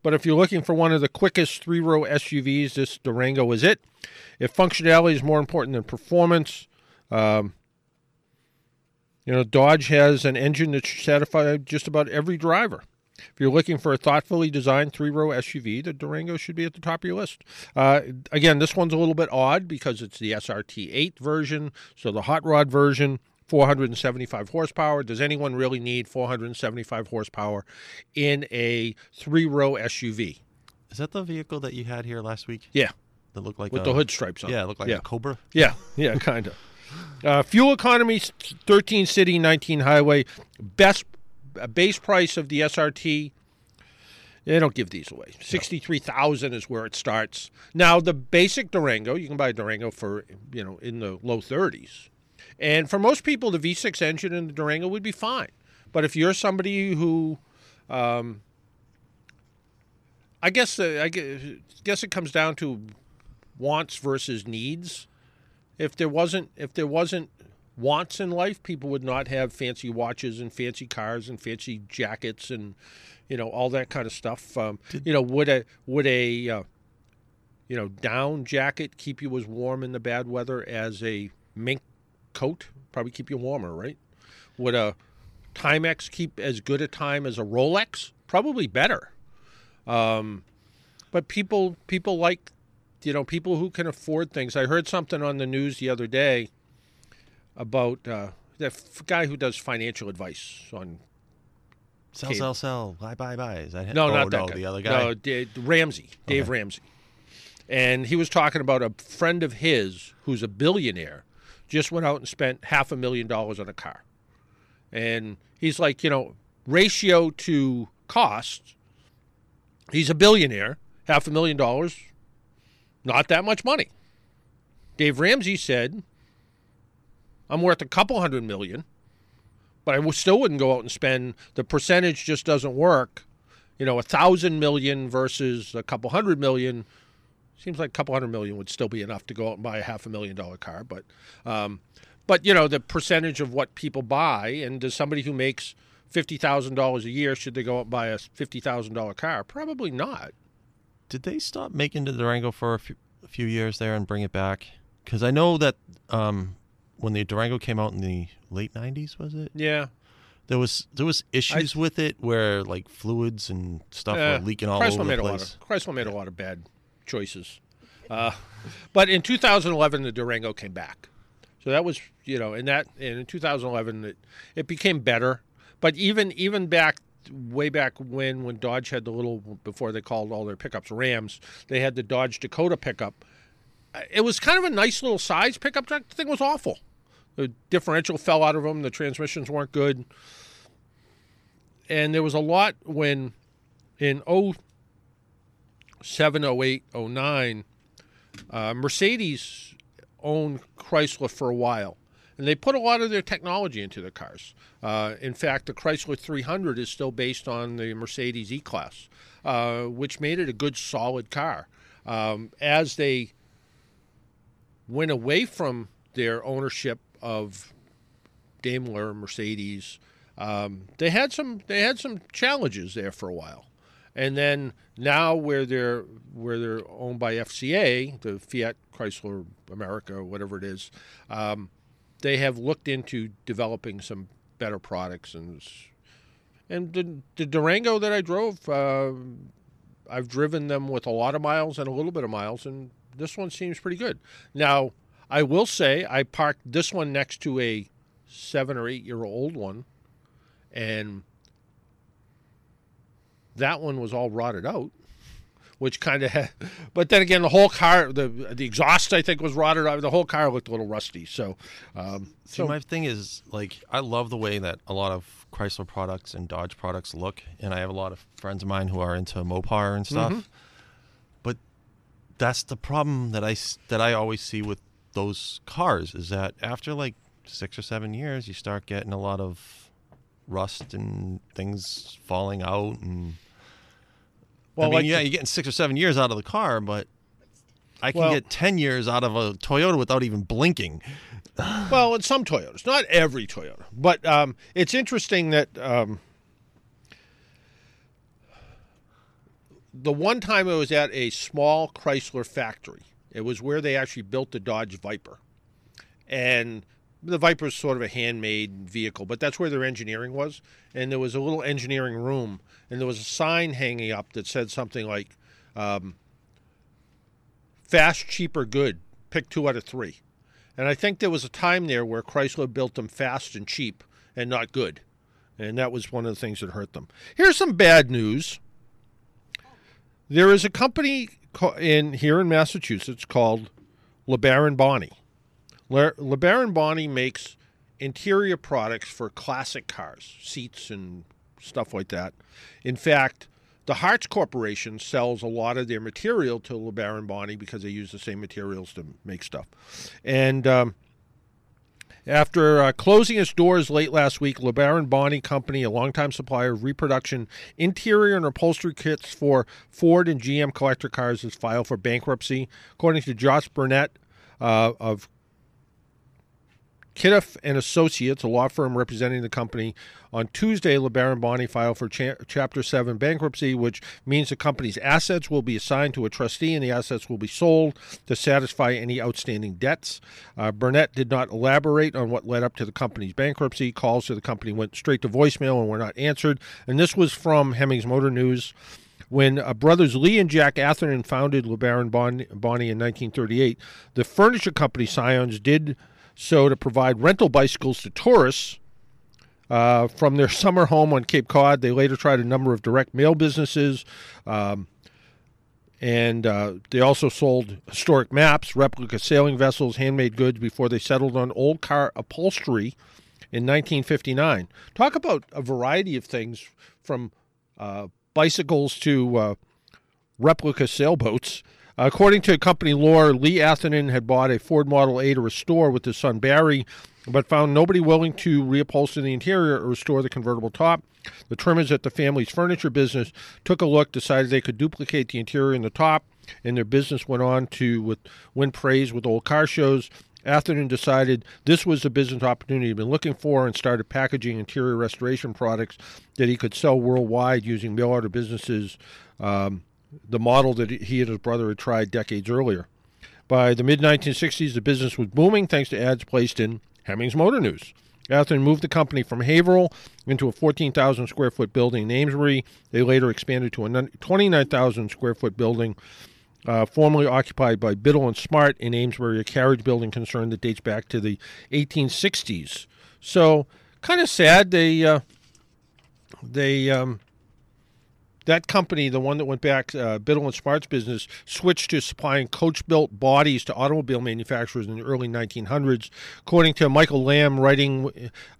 but if you're looking for one of the quickest three-row SUVs, this Durango is it. If functionality is more important than performance, you know, Dodge has an engine that's satisfied just about every driver. If you're looking for a thoughtfully designed three-row SUV, the Durango should be at the top of your list. Again, this one's a little bit odd because it's the SRT 8 version, so the hot rod version, 475 horsepower. Does anyone really need 475 horsepower in a three-row SUV? Is that the vehicle that you had here last week? Yeah. That looked like with the hood stripes on it. Yeah, it looked like a Cobra. Yeah, yeah, kind of. Fuel economy, 13 city, 19 highway, best base price of the SRT, they don't give these away. $63,000 is where it starts. Now, the basic Durango, you can buy a Durango for, you know, in the low 30s. And for most people, the V6 engine in the Durango would be fine. But if you're somebody who, I guess it comes down to wants versus needs. If there wasn't wants in life, people would not have fancy watches and fancy cars and fancy jackets and, you know, all that kind of stuff. You know, would a down jacket keep you as warm in the bad weather as a mink coat? Probably keep you warmer, right? Would a Timex keep as good a time as a Rolex? Probably better. But people like, you know, people who can afford things. I heard something on the news the other day about that guy who does financial advice on sell, buy. Is that him? No, not that guy. The other guy. No, Dave Ramsey. And he was talking about a friend of his who's a billionaire just went out and spent $500,000 on a car. And he's like, you know, ratio to cost, he's a billionaire, $500,000, not that much money. Dave Ramsey said, I'm worth a couple $100 million, but I still wouldn't go out and spend. The percentage just doesn't work. You know, $1,000 million versus a couple $100 million. Seems like a couple $100 million would still be enough to go out and buy a $500,000 car. But you know, the percentage of what people buy, and does somebody who makes $50,000 a year, should they go out and buy a $50,000 car? Probably not. Did they stop making the Durango for a few years there and bring it back? Because I know that when the Durango came out in the late 90s, was it? Yeah. There was issues with it where, like, fluids and stuff were leaking all over the place. Chrysler made a lot of bad choices. But in 2011, the Durango came back. So that was, you know, and in 2011, it became better. But even back, way back when Dodge had the little, before they called all their pickups Rams, they had the Dodge Dakota pickup. It was kind of a nice little size pickup truck. The thing was awful. The differential fell out of them. The transmissions weren't good. And there was a lot when in 07, 08, 09, Mercedes owned Chrysler for a while. And they put a lot of their technology into their cars. In fact, the Chrysler 300 is still based on the Mercedes E-Class, which made it a good, solid car. As they went away from their ownership of Daimler, Mercedes. They had some challenges there for a while, and then now where they're owned by FCA, the Fiat Chrysler America, whatever it is, they have looked into developing some better products, and the Durango that I drove, I've driven them with a lot of miles and a little bit of miles, and this one seems pretty good. Now, I will say I parked this one next to a 7 or 8 year old one, and that one was all rotted out, which kind of had, but then again, the whole car, the exhaust, I think, was rotted. The whole car looked a little rusty. So my thing is, like, I love the way that a lot of Chrysler products and Dodge products look, and I have a lot of friends of mine who are into Mopar and stuff. Mm-hmm. But that's the problem that I always see with those cars, is that after like 6 or 7 years, you start getting a lot of rust and things falling out. And you're getting 6 or 7 years out of the car, but I can get 10 years out of a Toyota without even blinking. Well, in some Toyotas, not every Toyota, but it's interesting that the one time I was at a small Chrysler factory, it was where they actually built the Dodge Viper. And the Viper is sort of a handmade vehicle, but that's where their engineering was. And there was a little engineering room, and there was a sign hanging up that said something like, fast, cheap, or good, pick 2 out of 3. And I think there was a time there where Chrysler built them fast and cheap and not good. And that was one of the things that hurt them. Here's some bad news. There is a company here in Massachusetts called LeBaron Bonney. LeBaron Bonney makes interior products for classic cars, seats and stuff like that. In fact, the Hartz Corporation sells a lot of their material to LeBaron Bonney because they use the same materials to make stuff. And after closing its doors late last week, LeBaron Bonney Company, a longtime supplier of reproduction interior and upholstery kits for Ford and GM collector cars, has filed for bankruptcy. According to Josh Burnett of Kiddiff and Associates, a law firm representing the company, on Tuesday, LeBaron Bonney filed for Chapter 7 bankruptcy, which means the company's assets will be assigned to a trustee and the assets will be sold to satisfy any outstanding debts. Burnett did not elaborate on what led up to the company's bankruptcy. Calls to the company went straight to voicemail and were not answered. And this was from Hemmings Motor News. When brothers Lee and Jack Atherton founded LeBaron Bonney in 1938, the furniture company Scions did so to provide rental bicycles to tourists from their summer home on Cape Cod. They later tried a number of direct mail businesses, and they also sold historic maps, replica sailing vessels, handmade goods before they settled on old car upholstery in 1959. Talk about a variety of things, from bicycles to replica sailboats. According to company lore, Lee Atherton had bought a Ford Model A to restore with his son Barry, but found nobody willing to reupholster the interior or restore the convertible top. The trimmers at the family's furniture business took a look, decided they could duplicate the interior and the top, and their business went on to win praise with old car shows. Atherton decided this was the business opportunity he'd been looking for and started packaging interior restoration products that he could sell worldwide using mail order businesses, the model that he and his brother had tried decades earlier. By the mid-1960s, the business was booming thanks to ads placed in Hemmings Motor News. Atherton moved the company from Haverhill into a 14,000-square-foot building in Amesbury. They later expanded to a 29,000-square-foot building formerly occupied by Biddle & Smart in Amesbury, a carriage building concern that dates back to the 1860s. So, kind of sad. That company, the one that went back, Biddle & Smart's business, switched to supplying coach-built bodies to automobile manufacturers in the early 1900s. According to Michael Lamb, writing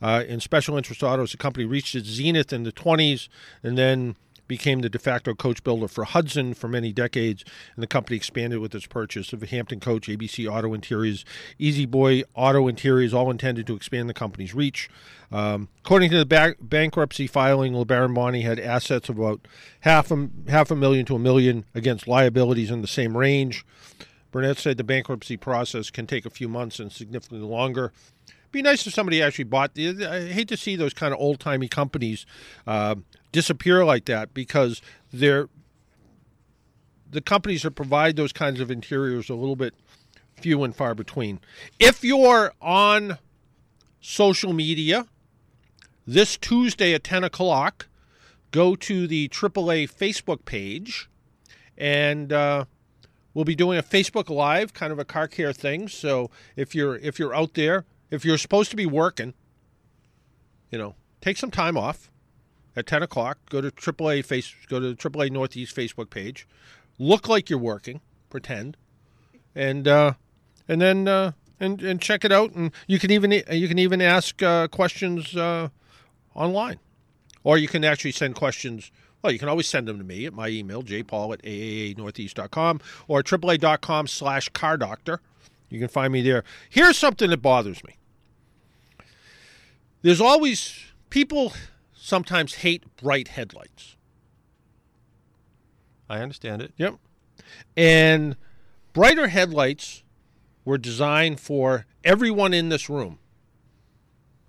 in Special Interest Autos, the company reached its zenith in the 20s and then became the de facto coach builder for Hudson for many decades, and the company expanded with its purchase of Hampton Coach, ABC Auto Interiors, Easy Boy Auto Interiors, all intended to expand the company's reach. According to the bankruptcy filing, LeBaron Bonney had assets of about half a million to $1 million against liabilities in the same range. Burnett said the bankruptcy process can take a few months and significantly longer. Be nice if somebody actually bought. I hate to see those kind of old-timey companies disappear like that, because the companies that provide those kinds of interiors are a little bit few and far between. If you're on social media, this Tuesday at 10 o'clock, go to the AAA Facebook page, and we'll be doing a Facebook Live, kind of a car care thing. So if you're out there, if you're supposed to be working, take some time off. At 10 o'clock, go to the AAA Northeast Facebook page. look like you're working, pretend, and then and check it out. And you can even ask questions online, or you can actually send questions. Well, you can always send them to me at my email, jpaul@aaanortheast.com or AAA.com/cardoctor. You can find me there. Here's something that bothers me. There's always people sometimes hate bright headlights. I understand it. Yep. And brighter headlights were designed for everyone in this room,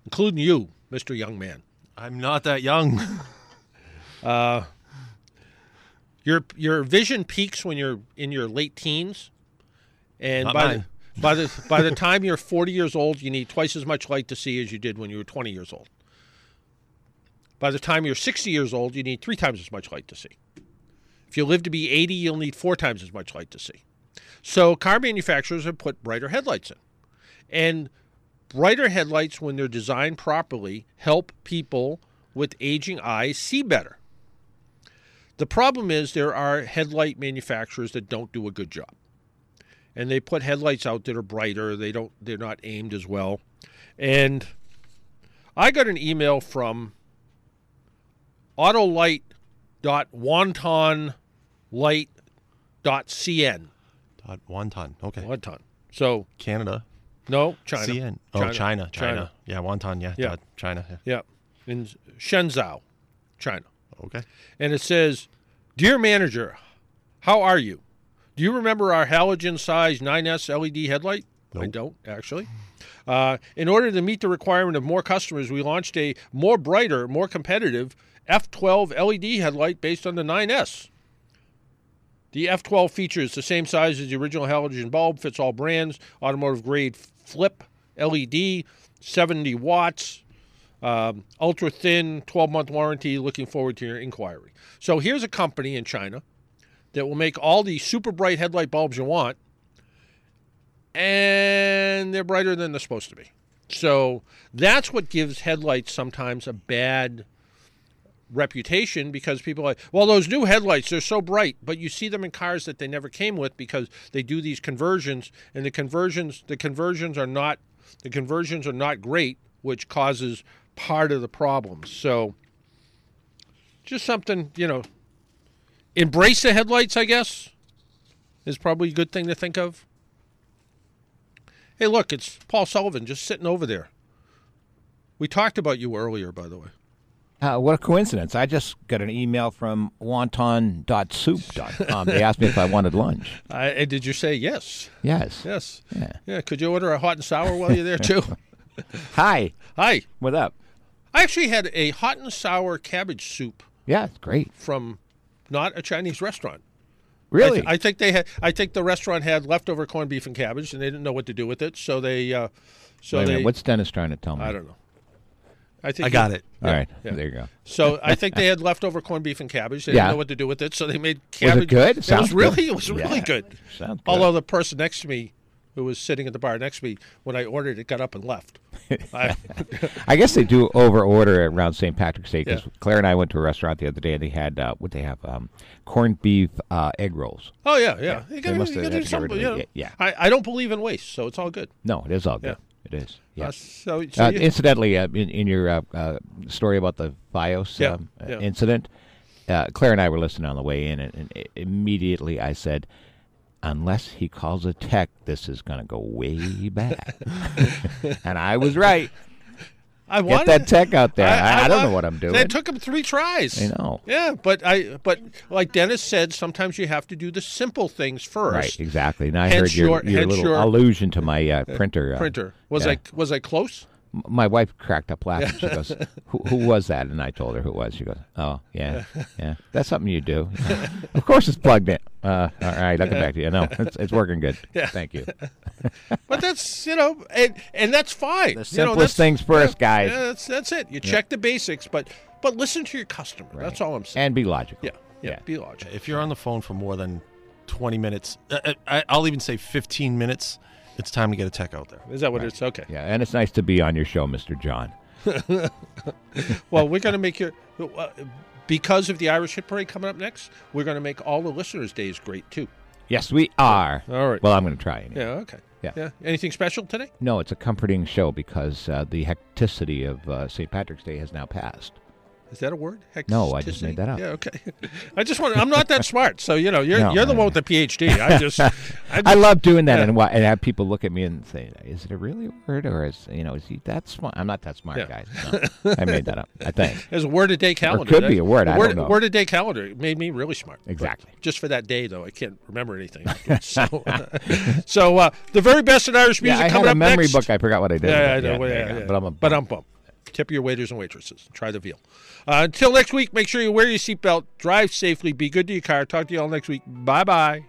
including you, Mr. Young Man. I'm not that young. Your vision peaks when you're in your late teens, and by the time you're 40 years old, you need twice as much light to see as you did when you were 20 years old. By the time you're 60 years old, you need 3 times as much light to see. If you live to be 80, you'll need 4 times as much light to see. So car manufacturers have put brighter headlights in. And brighter headlights, when they're designed properly, help people with aging eyes see better. The problem is there are headlight manufacturers that don't do a good job. And they put headlights out that are brighter. They're not aimed as well. And I got an email from autolight.wantonlight.cn. Wanton, okay. Wanton. So Canada. No, China. CN. Oh, China. Yeah, Wanton, yeah. China. Yeah. In Shenzhou, China. Okay. And it says, "Dear manager, how are you? Do you remember our halogen-sized 9S LED headlight?" Nope. I don't, actually. In order to meet the requirement of more customers, we launched a more brighter, more competitive F12 LED headlight based on the 9S. The F12 features the same size as the original halogen bulb, fits all brands, automotive-grade flip LED, 70 watts, ultra-thin, 12-month warranty. Looking forward to your inquiry. So here's a company in China that will make all the super bright headlight bulbs you want, and they're brighter than they're supposed to be. So that's what gives headlights sometimes a bad reputation, because people are like, well, those new headlights, they're so bright, but you see them in cars that they never came with because they do these conversions, and the conversions are not great, which causes part of the problem. So just something, embrace the headlights, I guess, is probably a good thing to think of. Hey, look, it's Paul Sullivan just sitting over there. We talked about you earlier, by the way. What a coincidence. I just got an email from wonton.soup.com. They asked me if I wanted lunch. And did you say yes? Yes. Yeah. Could you order a hot and sour while you're there, too? Hi. What up? I actually had a hot and sour cabbage soup. Yeah, it's great. From not a Chinese restaurant. Really? I think the restaurant had leftover corned beef and cabbage, and they didn't know what to do with it, so they... Wait a minute. What's Dennis trying to tell me? I don't know. I got it. Yeah, all right. Yeah. There you go. So I think they had leftover corned beef and cabbage. They didn't know what to do with it, so they made cabbage. Was it good? It was really good. Sounds good. Although the person next to me, who was sitting at the bar next to me, when I ordered it, got up and left. I guess they do over-order around St. Patrick's Day, because Claire and I went to a restaurant the other day, and they had, corned beef egg rolls. Oh, yeah. You gotta do something. I don't believe in waste, so it's all good. No, it is all good. Yeah. It is. Yeah. Incidentally, in your story about the Fios incident, Claire and I were listening on the way in, and immediately I said, unless he calls a tech, this is going to go way back. And I was right. Get that tech out there. I don't know what I'm doing. It took him 3 tries. I know. Yeah, but like Dennis said, sometimes you have to do the simple things first. Right, exactly. And I heard your little allusion to my printer. Was I close? My wife cracked up laughing. She goes, who was that? And I told her who it was. She goes, oh, yeah. That's something you do. Of course it's plugged in. All right, I'll get back to you. No, it's working good. Yeah. Thank you. But that's, and that's fine. The simplest things first, guys. Yeah, that's it. You check the basics, but listen to your customer. Right. That's all I'm saying. And be logical. Yeah, be logical. If you're on the phone for more than 20 minutes, I'll even say 15 minutes, it's time to get a tech out there. Is that what it is? Okay. Yeah, and it's nice to be on your show, Mr. John. Well, we're going to make your because of the Irish Hit Parade coming up next, we're going to make all the listeners' days great, too. Yes, we are. All right. Well, I'm going to try anyway. Yeah, okay. Yeah. Anything special today? No, it's a comforting show because the hecticity of St. Patrick's Day has now passed. Is that a word? Hecticity? No, I just made that up. Yeah, okay. I'm not that smart, so you're the one with the PhD. I love doing that and have people look at me and say, "Is it a really word or is he that smart?" I'm not that smart, guys. No, I made that up. I think there's a word a day calendar. It could be a word. I don't know. Word a day calendar made me really smart. Exactly. But just for that day, though, I can't remember anything. So the very best in Irish music coming up next. I had a memory book. I forgot what I did. Yeah, I know. But I'm bummed. Tip your waiters and waitresses. Try the veal. Until next week, make sure you wear your seatbelt, drive safely, be good to your car. Talk to you all next week. Bye-bye.